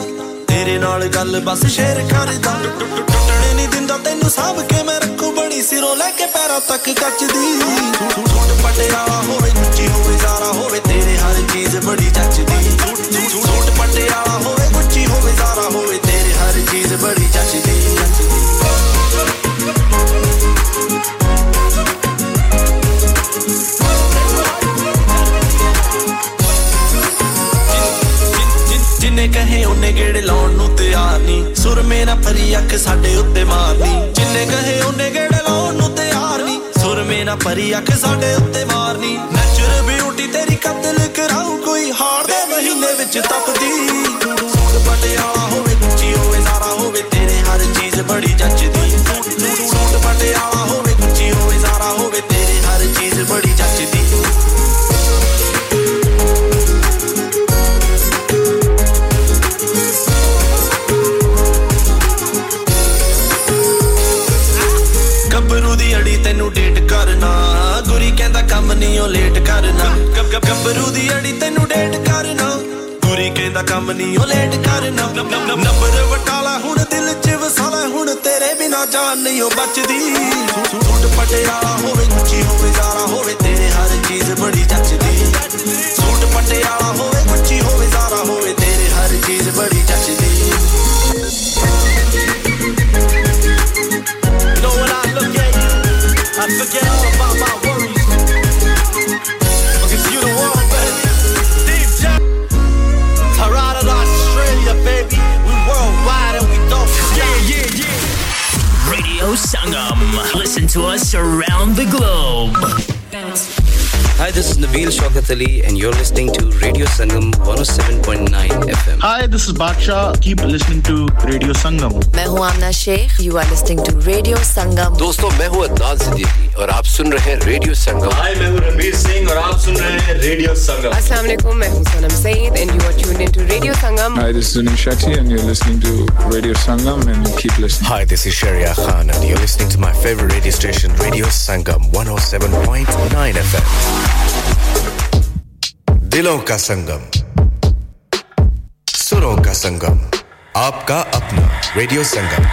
ਤੇਰੇ ਨਾਲ ਗੱਲ ਬਸ ਸ਼ੇਅਰ ਕਰਦਾ ਟੁੱਟਣੇ ਨਹੀਂ ਦਿੰਦਾ ਤੈਨੂੰ ਸਾਂਭ ਕੇ ਮੈਂ ਰੱਖੂ ਬੜੀ ਸਿਰੋਂ ਲੈ ਕੇ ਪੈਰਾਂ ਤੱਕ ਕੱਚਦੀ ਝੂਠ ਪਟਿਆਲਾ ਹੋਵੇ ਉੱਚੀ ਹੋਵੇ ਜ਼ਾਰਾ ਹੋਵੇ ਤੇਰੇ ਹਰ ਚੀਜ਼ ਬੜੀ ਜੱਚਦੀ ਝੂਠ ਪਟਿਆਲਾ ਹੋਵੇ ਉੱਚੀ ਹੋਵੇ ਜ਼ਾਰਾ ਹੋਵੇ ਤੇਰੇ ਹਰ ਚੀਜ਼ ਬੜੀ ਜੱਚਦੀ ਜਿੰਨੇ ਕਹੇ ਉਹਨੇ ਗੇੜੇ ਲਾਉਣ ਨੂੰ ਤਿਆਰ ਨਹੀਂ ਸੁਰ ਮੇਰਾ ਭਰੀ ਅੱਖ ਸਾਡੇ ਉੱਤੇ ਮਾਰਨੀ ਜਿੰਨੇ ਕਹੇ ਉਹਨੇ ਗੇੜੇ ਲਾਉਣ ਨੂੰ ਤਿਆਰ ਨਹੀਂ ਸੁਰ ਮੇਰਾ ਭਰੀ ਅੱਖ ਸਾਡੇ ਉੱਤੇ ਮਾਰਨੀ ਨੈਚੁਰਲ ਬਿਊਟੀ ਤੇਰੀ ਕਤਲ ਕਰਾਉ ਕੋਈ ਹਾਰ ਦੇ ਮਹੀਨੇ ਵਿੱਚ ਤਪਦੀ ਸੂਟ ਪਟਿਆਲਾ ਹੋਵੇ ਉੱਚੀ ਹੋਵੇ ਜ਼ਾਰਾ ਹੋਵੇ ਤੇਰੇ ਹਰ ਚੀਜ਼ ਬੜੀ ਜੱਚਦੀ ਸੂਟ ਪਟਿਆਲਾ ਹੋਵੇ ਉੱਚੀ ਹੋਵੇ ਜ਼ਾਰਾ ਹੋਵੇ ਤੇਰੇ ਹਰ ਚੀਜ਼ ਬੜੀ ਜੱਚਦੀ ਤੈਨੂੰ ਡੇਟ ਕਰਨਾ ਗੁਰੀ ਕਹਿੰਦਾ ਕੰਮ ਨਹੀਂ ਉਹ ਲੇਟ ਕਰਨਾ ਗੱਬਰੂ ਦੀ ਅੜੀ ਤੈਨੂੰ ਡੇਟ ਕਰਨਾ ਗੁਰੀ ਕਹਿੰਦਾ ਕੰਮ ਨਹੀਂ ਉਹ ਲੇਟ ਕਰਨਾ ਨੰਬਰ ਵਟਾਲਾ ਹੁਣ ਦਿਲ ਚ ਵਸਾਲਾ ਹੁਣ ਤੇਰੇ ਬਿਨਾ ਜਾਨ ਨਹੀਂ ਉਹ ਬਚਦੀ ਸੂਟ ਪਟਿਆਲਾ ਹੋਵੇ ਉੱਚੀ ਹੋਵੇ ਜ਼ਾਰਾ ਹੋਵੇ ਤੇਰੇ ਹਰ ਚੀਜ਼ ਬੜੀ ਜੱਚਦੀ ਸੂਟ ਪਟਿਆਲਾ ਹੋਵੇ ਉੱਚੀ ਹੋਵੇ ਜ਼ਾਰਾ ਹੋਵੇ ਤੇਰੇ ਹਰ ਚੀਜ਼ ਬੜੀ ਜੱਚਦੀ I forget all about my worries. Cause you the one, baby. Deep Jack. Toronto to Australia, baby. We worldwide and we don't forget. Yeah, yeah, yeah. Radio Sangam. Listen to us around the globe. Hi, this is Naveel Shaukat Ali, and you're listening to Radio Sangam 107.9 FM. Hi, this is Baksha. Keep listening to Radio Sangam. मैं हूँ Amna Sheikh. You are listening to Radio Sangam. दोस्तों मैं हूँ अदनान सिद्दीकी और आप सुन रहे हैं Radio Sangam. Hi, मैं हूँ Ravi Singh और आप सुन रहे हैं Radio Sangam. अस्सलाम वालेकुम मैं हूँ Sanam Saeed and you are tuned into Radio Sangam. Hi, this is Nisha Shetty and you're listening to Radio Sangam and keep listening. Hi, this is Sharia Khan and you're listening to my favorite radio station Radio Sangam 107.9 FM. दिलों का संगम, सुरों का संगम, आपका अपना radio Sangam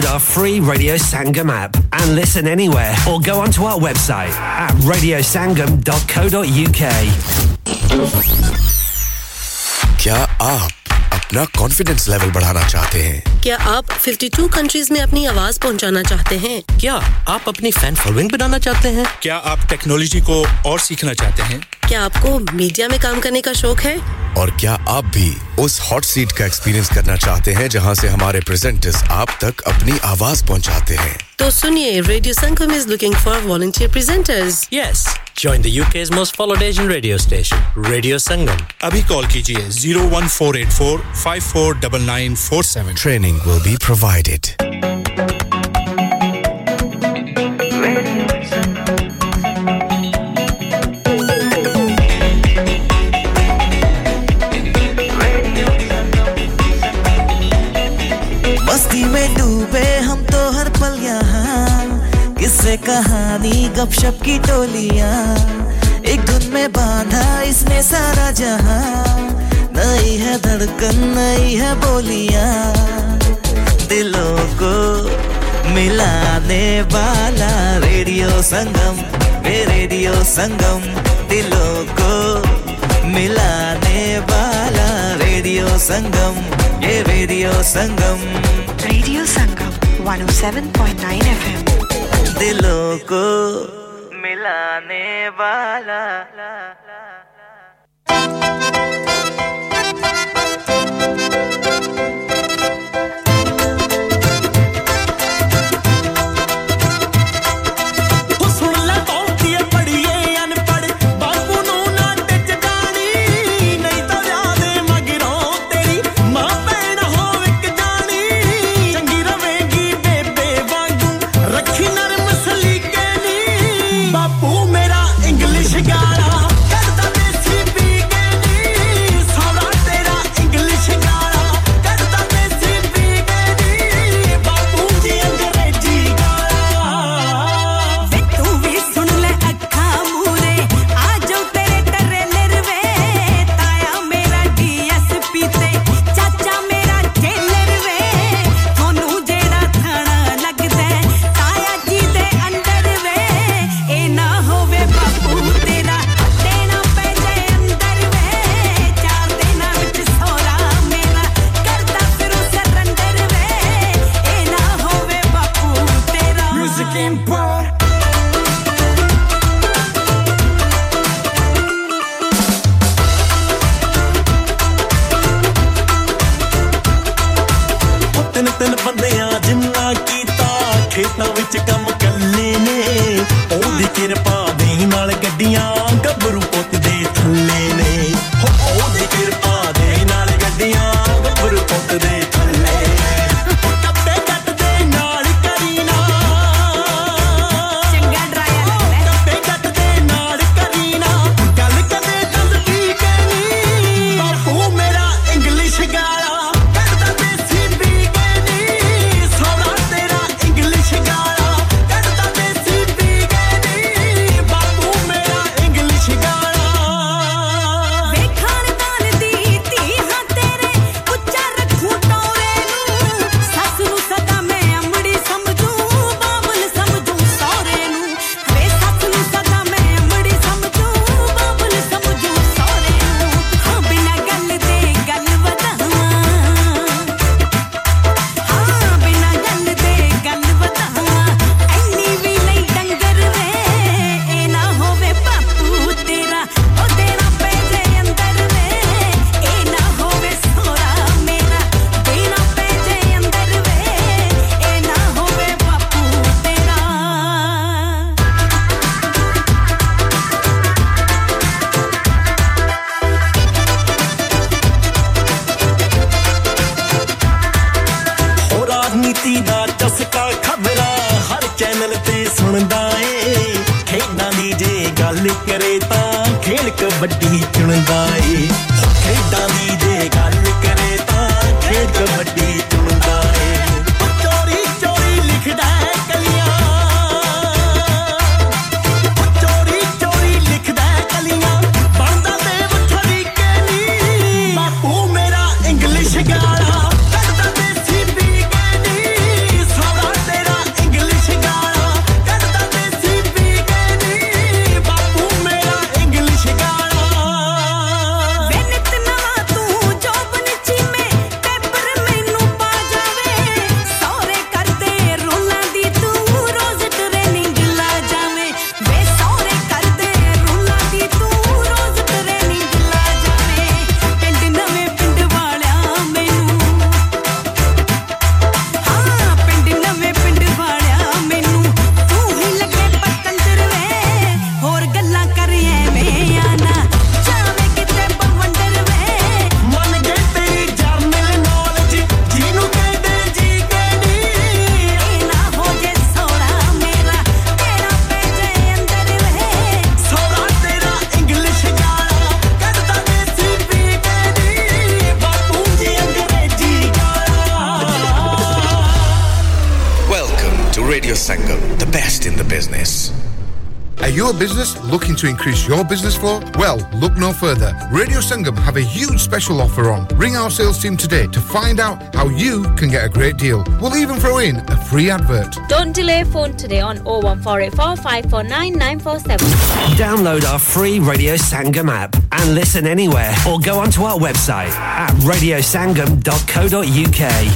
download our free Radio Sangam app and listen anywhere, or go onto our website at radiosangam.co.uk. क्या आप अपना confidence level बढ़ाना चाहते हैं? क्या आप 52 कंट्रीज में अपनी आवाज पहुंचाना चाहते हैं? क्या आप अपनी फैन फॉलोइंग बनाना चाहते हैं? क्या आप टेक्नोलॉजी को और सीखना चाहते हैं? क्या आपको मीडिया में काम करने का शौक है? और क्या आप भी उस हॉट सीट का एक्सपीरियंस करना चाहते हैं जहां से हमारे प्रेजेंटर्स आप तक अपनी आवाज पहुंचाते हैं? तो सुनिए, radio Sangam is looking for volunteer presenters. Yes, join the UK's most followed Asian radio station, Radio Sangam. Abhi call kijiye 01484 549947. Training will be provided. से कहानी गपशप की टोलियां एक धुन में बांधा इसने सारा जहां नई है धड़कन नई है बोलियां दिलों को मिलाने वाला रेडियो संगम दिलों को मिलाने वाला रेडियो संगम ये रेडियो संगम 107.9 FM दिलों को मिलाने वाला business. Are you a business looking to increase your business flow? Well, look no further. Radio Sangam have a huge special offer on. Ring our sales team today to find out how you can get a great deal. We'll even throw in a free advert. Don't delay, phone today on 01484 549 947. Download our free Radio Sangam app and listen anywhere or go onto our website at radiosangam.co.uk.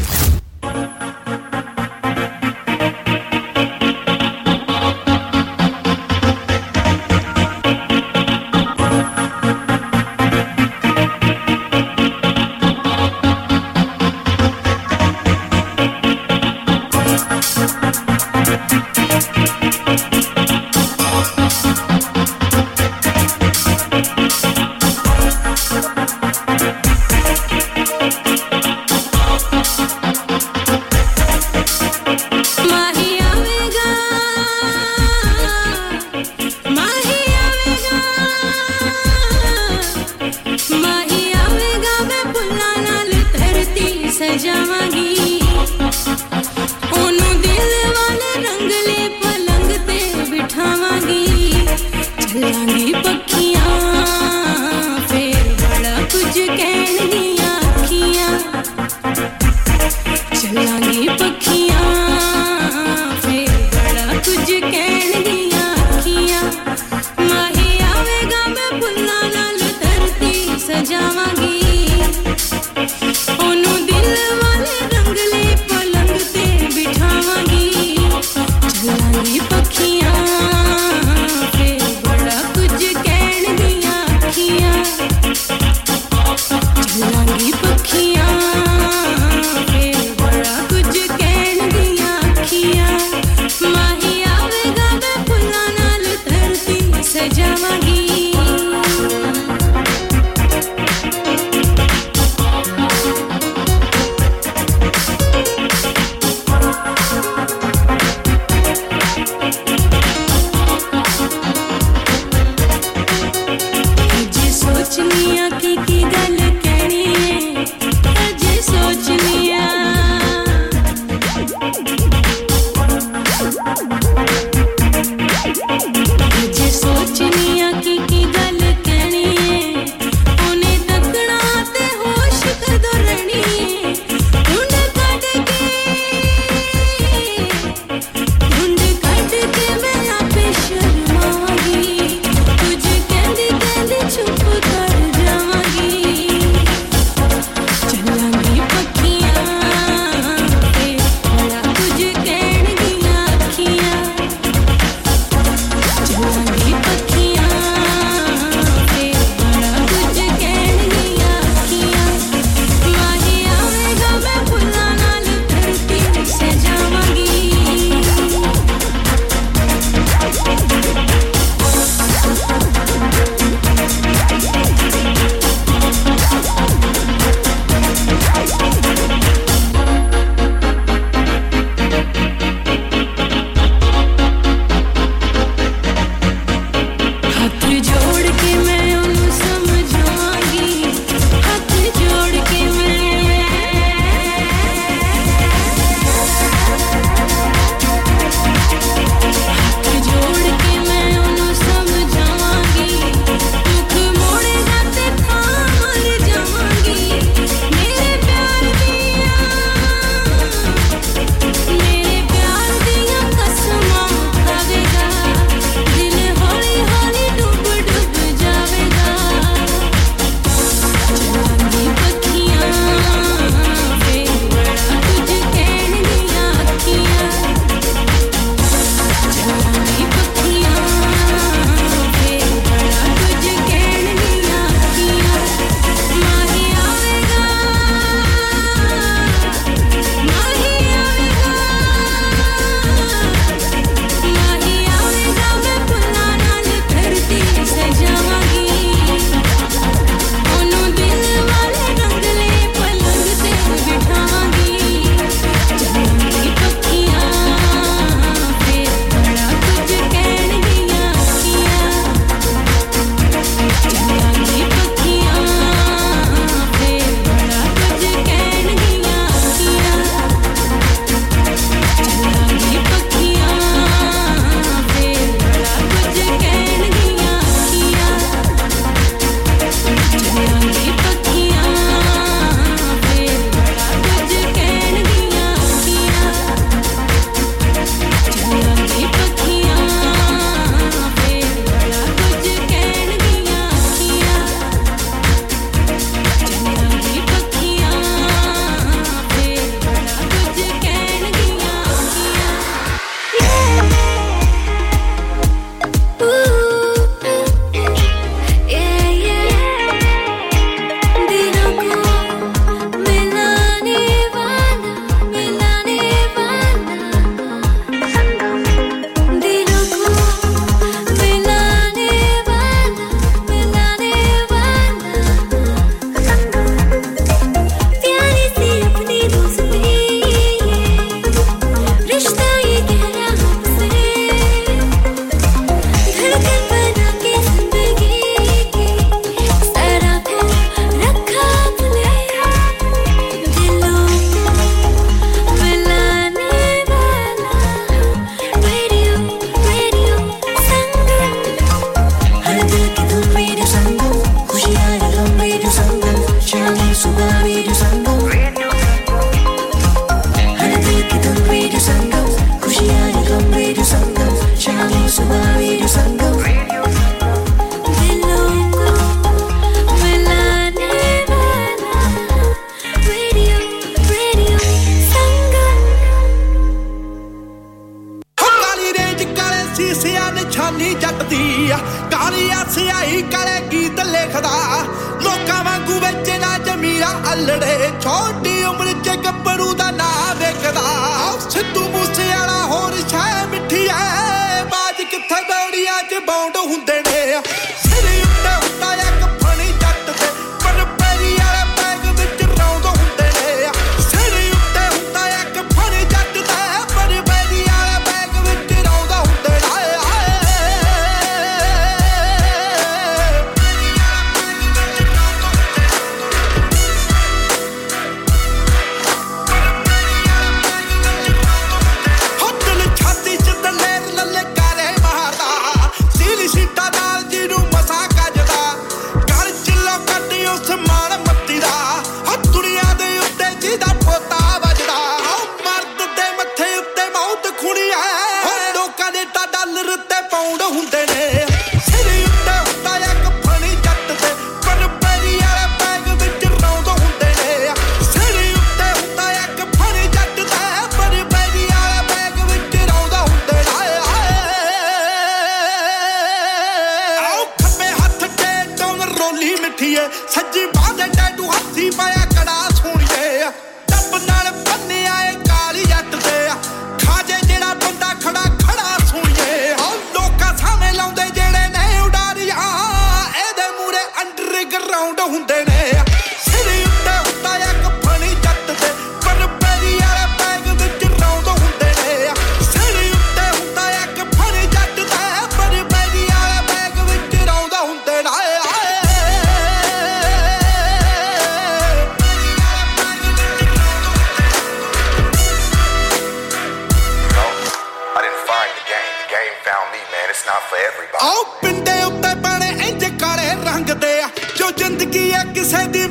Said it.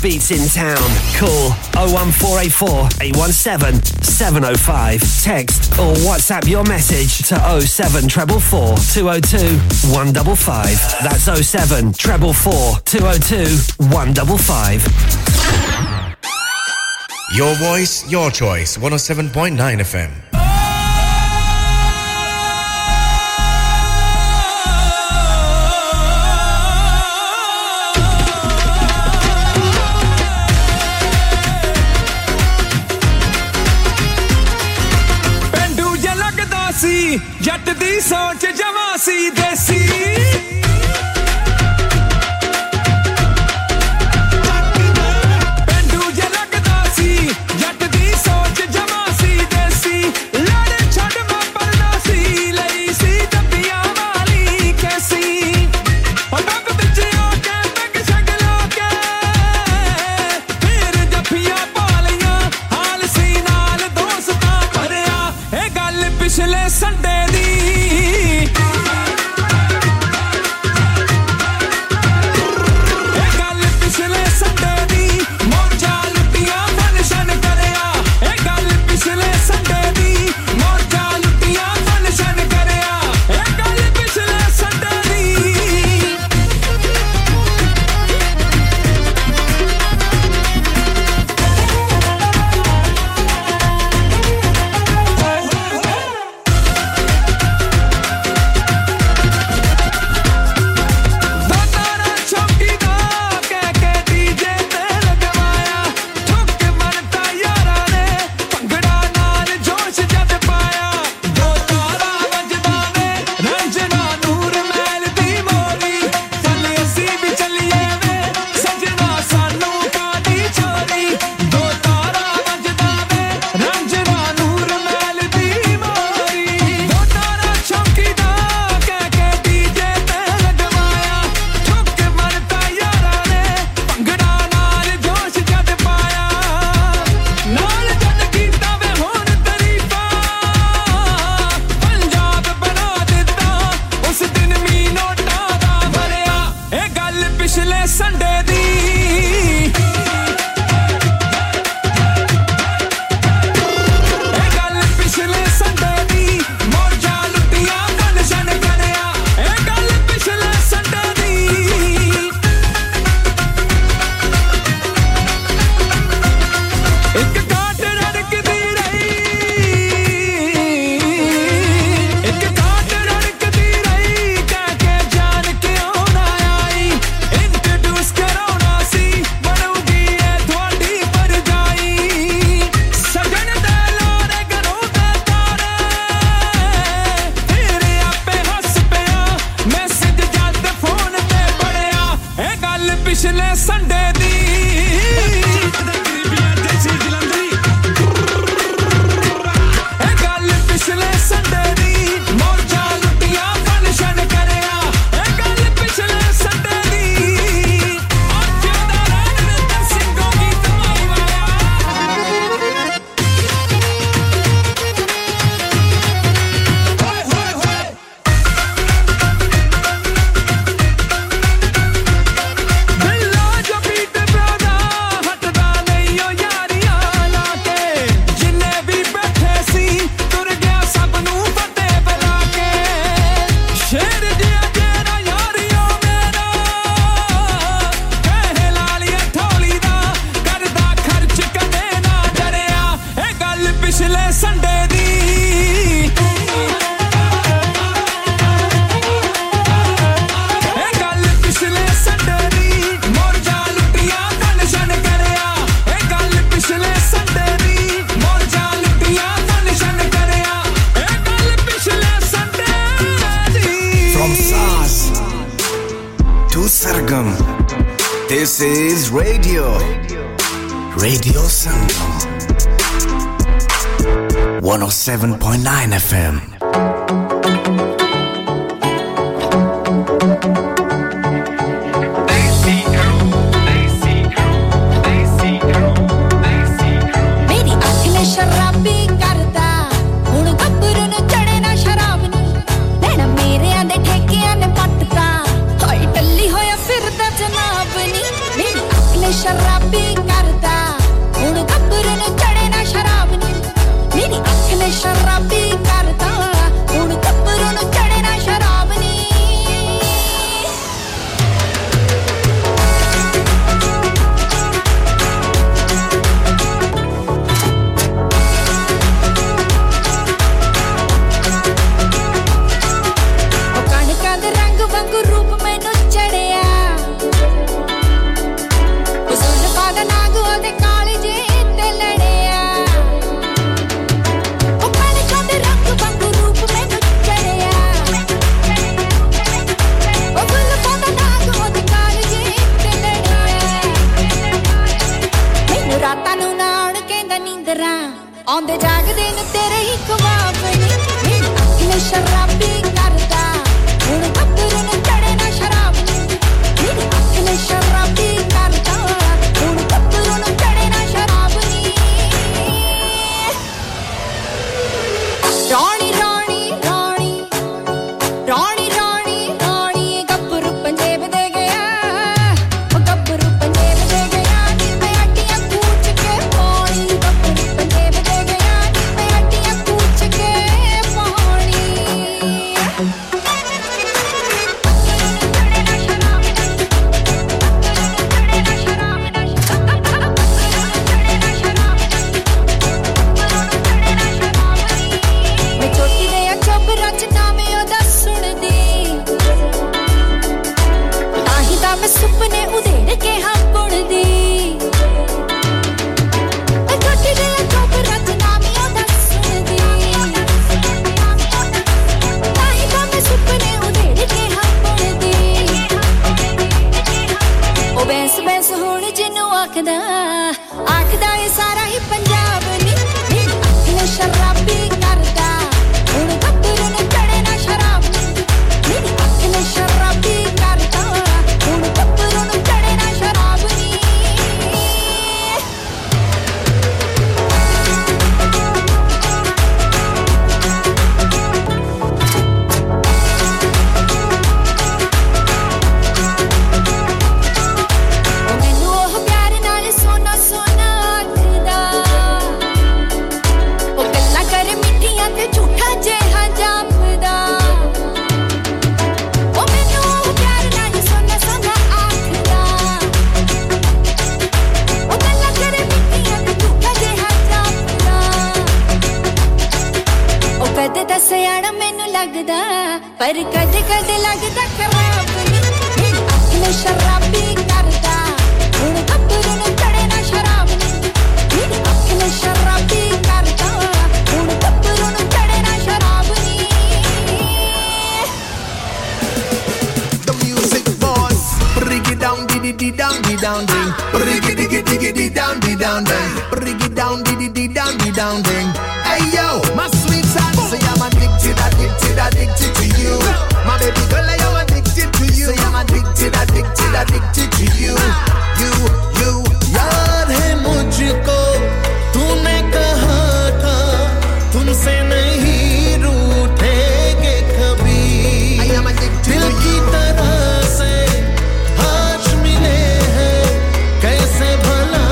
best beats in town. Call 01484 817 705. Text or WhatsApp your message to 07444 202 155. That's 07444 202 155. Your voice, your choice. 107.9 FM. Pendu ja lagda si, jatt di soch jawa si desi. Sharabi ਕਦਰਾਂ ਆਉਂਦੇ ਜਾਗਦੇ ਨੇ ਤੇਰੇ ਹੀ ਖਵਾਬ ਨੇ ਮੈਨੂੰ ਅੱਖ ਨੇ ਸ਼ਰਾਬੀ ਕਰਦਾ ਹੁਣ ਅੱਖਰ ਨੇ ਚੜੇ ਨਾ ਸ਼ਰਾਬ ਮੈਨੂੰ ਅੱਖ ਨੇ ਸ਼ਰਾਬੀ ਕਰਦਾ ਹੁਣ ਅੱਖਰ ਨੇ ਚੜੇ ਨਾ ਸ਼ਰਾਬ ਨੀ ਰਾਣੀ ਰਾਣੀ ਰਾਣੀ ਰਾਣੀ ਰਾਣੀ ਰਾਣੀ ਗੱਭਰੂ ਪੰਜੇਬ ਦੇ ਗਿਆ ਉਹ ਗੱਭਰੂ ਪੰਜੇਬ ਦੇ ਗਿਆ ਨੀ ਮੈਂ ਆਟੀਆਂ ਕੂਚ ਕੇ ਪਾਣੀ ਗੱਭਰੂ ਪੰਜੇਬ ਦੇ ਗਿਆ ਨੀ ਮੈਂ ਆਟੀਆਂ ਕੂਚ ਕੇ ਪਾਣੀ ਮੈਂ ਛੋਟੀ ਦੇ ਅਚਬ ਰਚਨਾ ਮੈਂ ਉਹਦਾ ਸੁਣਦੀ ਤਾਹੀ ਤਾਂ ਮੈਂ ਸੁਪਨੇ ਉਧੇੜ ਕੇ ਹਾਂ ਬੁਣਦੀ ਮੈਂ ਛੋਟੀ ਦੇ ਅਚਬ ਰਚਨਾ ਮੈਂ ਉਹਦਾ ਸੁਣਦੀ ਤਾਹੀ ਤਾਂ ਮੈਂ ਸੁਪਨੇ ਉਧੇੜ ਕੇ ਹਾਂ ਬੁਣਦੀ ਉਹ ਬੈਂਸ ਬੈਂਸ ਹੁਣ ਜਿਹਨੂੰ ਆਖਦਾ ਆਖਦਾ ਇਹ ਸਾਰਾ ਹੀ ਪੰਜਾਬ ਨੀ ਮੈਨੂੰ ਅੱਖ ਨੇ ਸ਼ਰਾਬੀ ਕਰਦਾ ਹੁਣ ਗੱਭਰੂ ਨੇ ਚੜੇ ਨਾ ਸ਼ਰਾਬ ਨੀ ਮੈਨੂੰ ਅੱਖ ਨੇ ਸ਼ਰਾਬੀ ਕਰਦਾ ਹੁਣ ਗੱਭਰੂ ਨੇ ਚੜੇ ਨਾ ਸ਼ਰਾਬ ਨੀ ਉਹ ਮੈਨੂੰ ਉਹ ਪਿਆਰ ਨਾਲ ਸੋਨਾ ਸੋਨਾ ਆਖਦਾ ਉਹ ਗੱਲਾਂ ਕਰ ਮਿੱਠੀਆਂ ਤੇ ਝੂਠਾ ਜਿਹਾ ਜਾਪਦਾ ਉਹ ਮੈਨੂੰ ਉਹ ਪਿਆਰ ਨਾਲ ਸੋਨਾ ਸੋਨਾ ਆਖਦਾ ਉਹ ਗੱਲਾਂ ਕਰ ਮਿੱਠੀਆਂ ਤੇ ਝੂਠਾ ਜਿਹਾ ਜਾਪਦਾ ਉਹ ਕਦੇ ਤਾਂ ਸਿਆਣਾ ਮੈਨੂੰ ਲੱਗਦਾ ਪਰ ਕਦੇ ਕਦੇ ਲੱਗਦਾ ਖਰਾਬ ਨੀ ਮੈਨੂੰ ਅੱਖ ਨੇ ਸ਼ਰਾਬੀ ਕਰਦਾ ਹੁਣ ਗੱਭਰੂ ਨੇ ਚੜੇ ਨਾ ਸ਼ਰਾਬ ਨੀ ਮੈਨੂੰ ਅੱਖ ਨੇ ਸ਼ਰਾਬੀ ਕਰਦਾ ਹੁਣ ਗੱਭਰੂ ਨੇ ਚੜੇ ਨਾ ਸ਼ਰਾਬ ਨੀ The music boss, bring it down, diddy diddy down, diddy down, ding. Bring it diggy diggy diddy down, ding. Bring it down, diddy down, ding. Hey yo, my sweet son, say I'm addicted, addicted, addicted to you. My baby girl, I am addicted to you. Say I'm addicted, addicted, addicted to you. You, याद है मुझको तूने कहा था तुमसे नहीं रूठेंगे कभी I am addicted दिल to की you. तरह से आज मिले हैं कैसे भला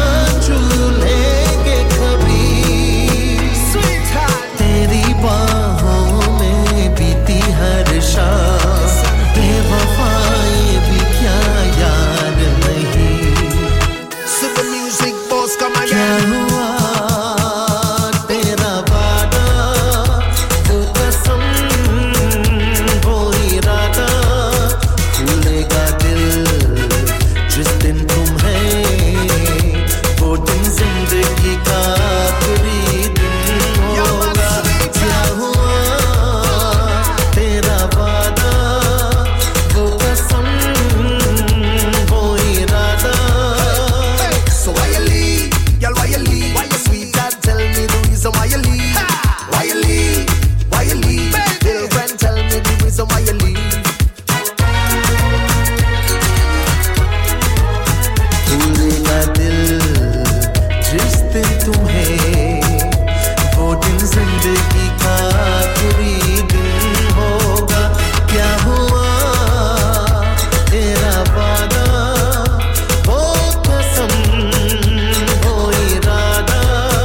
झूलेंगे कभी Sweetheart, तेरी बाहों में बीती हर शाम बेवफाई भी क्या याद नहीं so the music boss come क्या again. हुआ तेरा वादा तू कसम वो इरादा भूलेगा दिल जिस दिन तुम्हें वो दिन जिंदगी का आखिरी दिन होगा क्या हुआ तेरा वादा वो कसम वो इरादा So why you leave? Girl, why you leave? Why you sweetheart? Tell me the reason why you leave. Why you leave? Why you leave? Little friend, tell me the reason why you leave. भूलेगा दिल जिस दिन तुम्हें वो दिन जिंदगी का आखिरी दिन होगा क्या हुआ तेरा वादा वो कसम वो इरादा ओ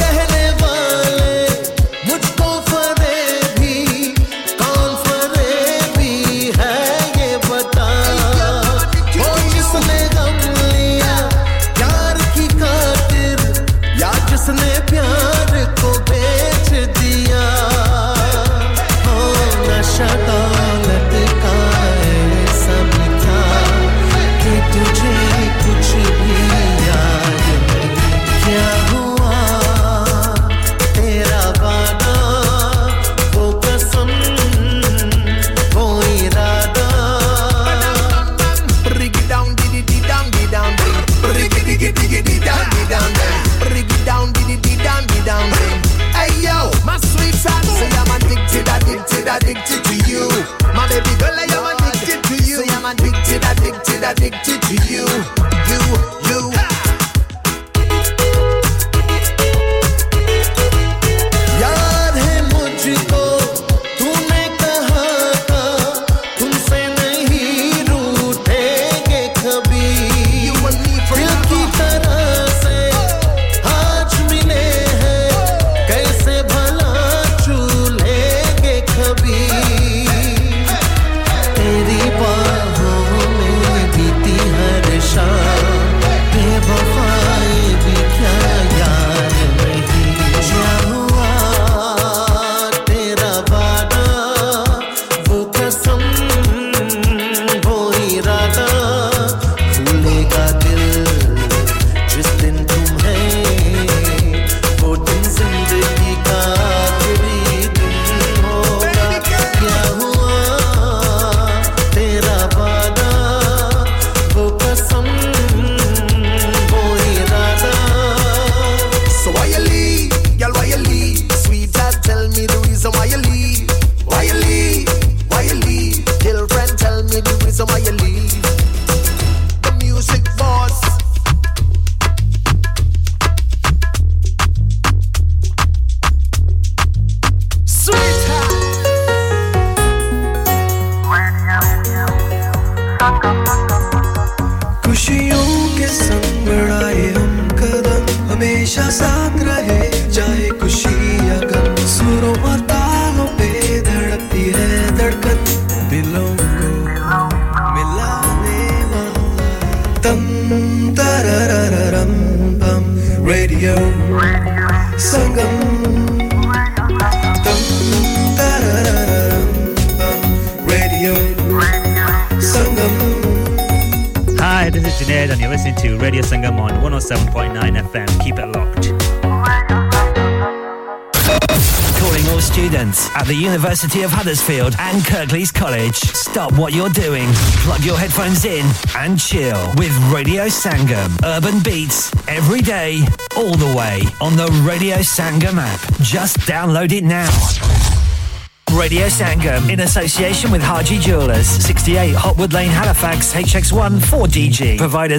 कहने वाले मुझको फरेबी कौन फरेबी है ये बता ओ किसने गम लिया प्यार University of Huddersfield and Kirklees College. Stop what you're doing, plug your headphones in and chill with Radio Sangam. Urban beats every day, all the way on the Radio Sangam app. Just download it now. Radio Sangam in association with Haji Jewellers, 68 Hotwood Lane, Halifax, HX1 4DG. Providers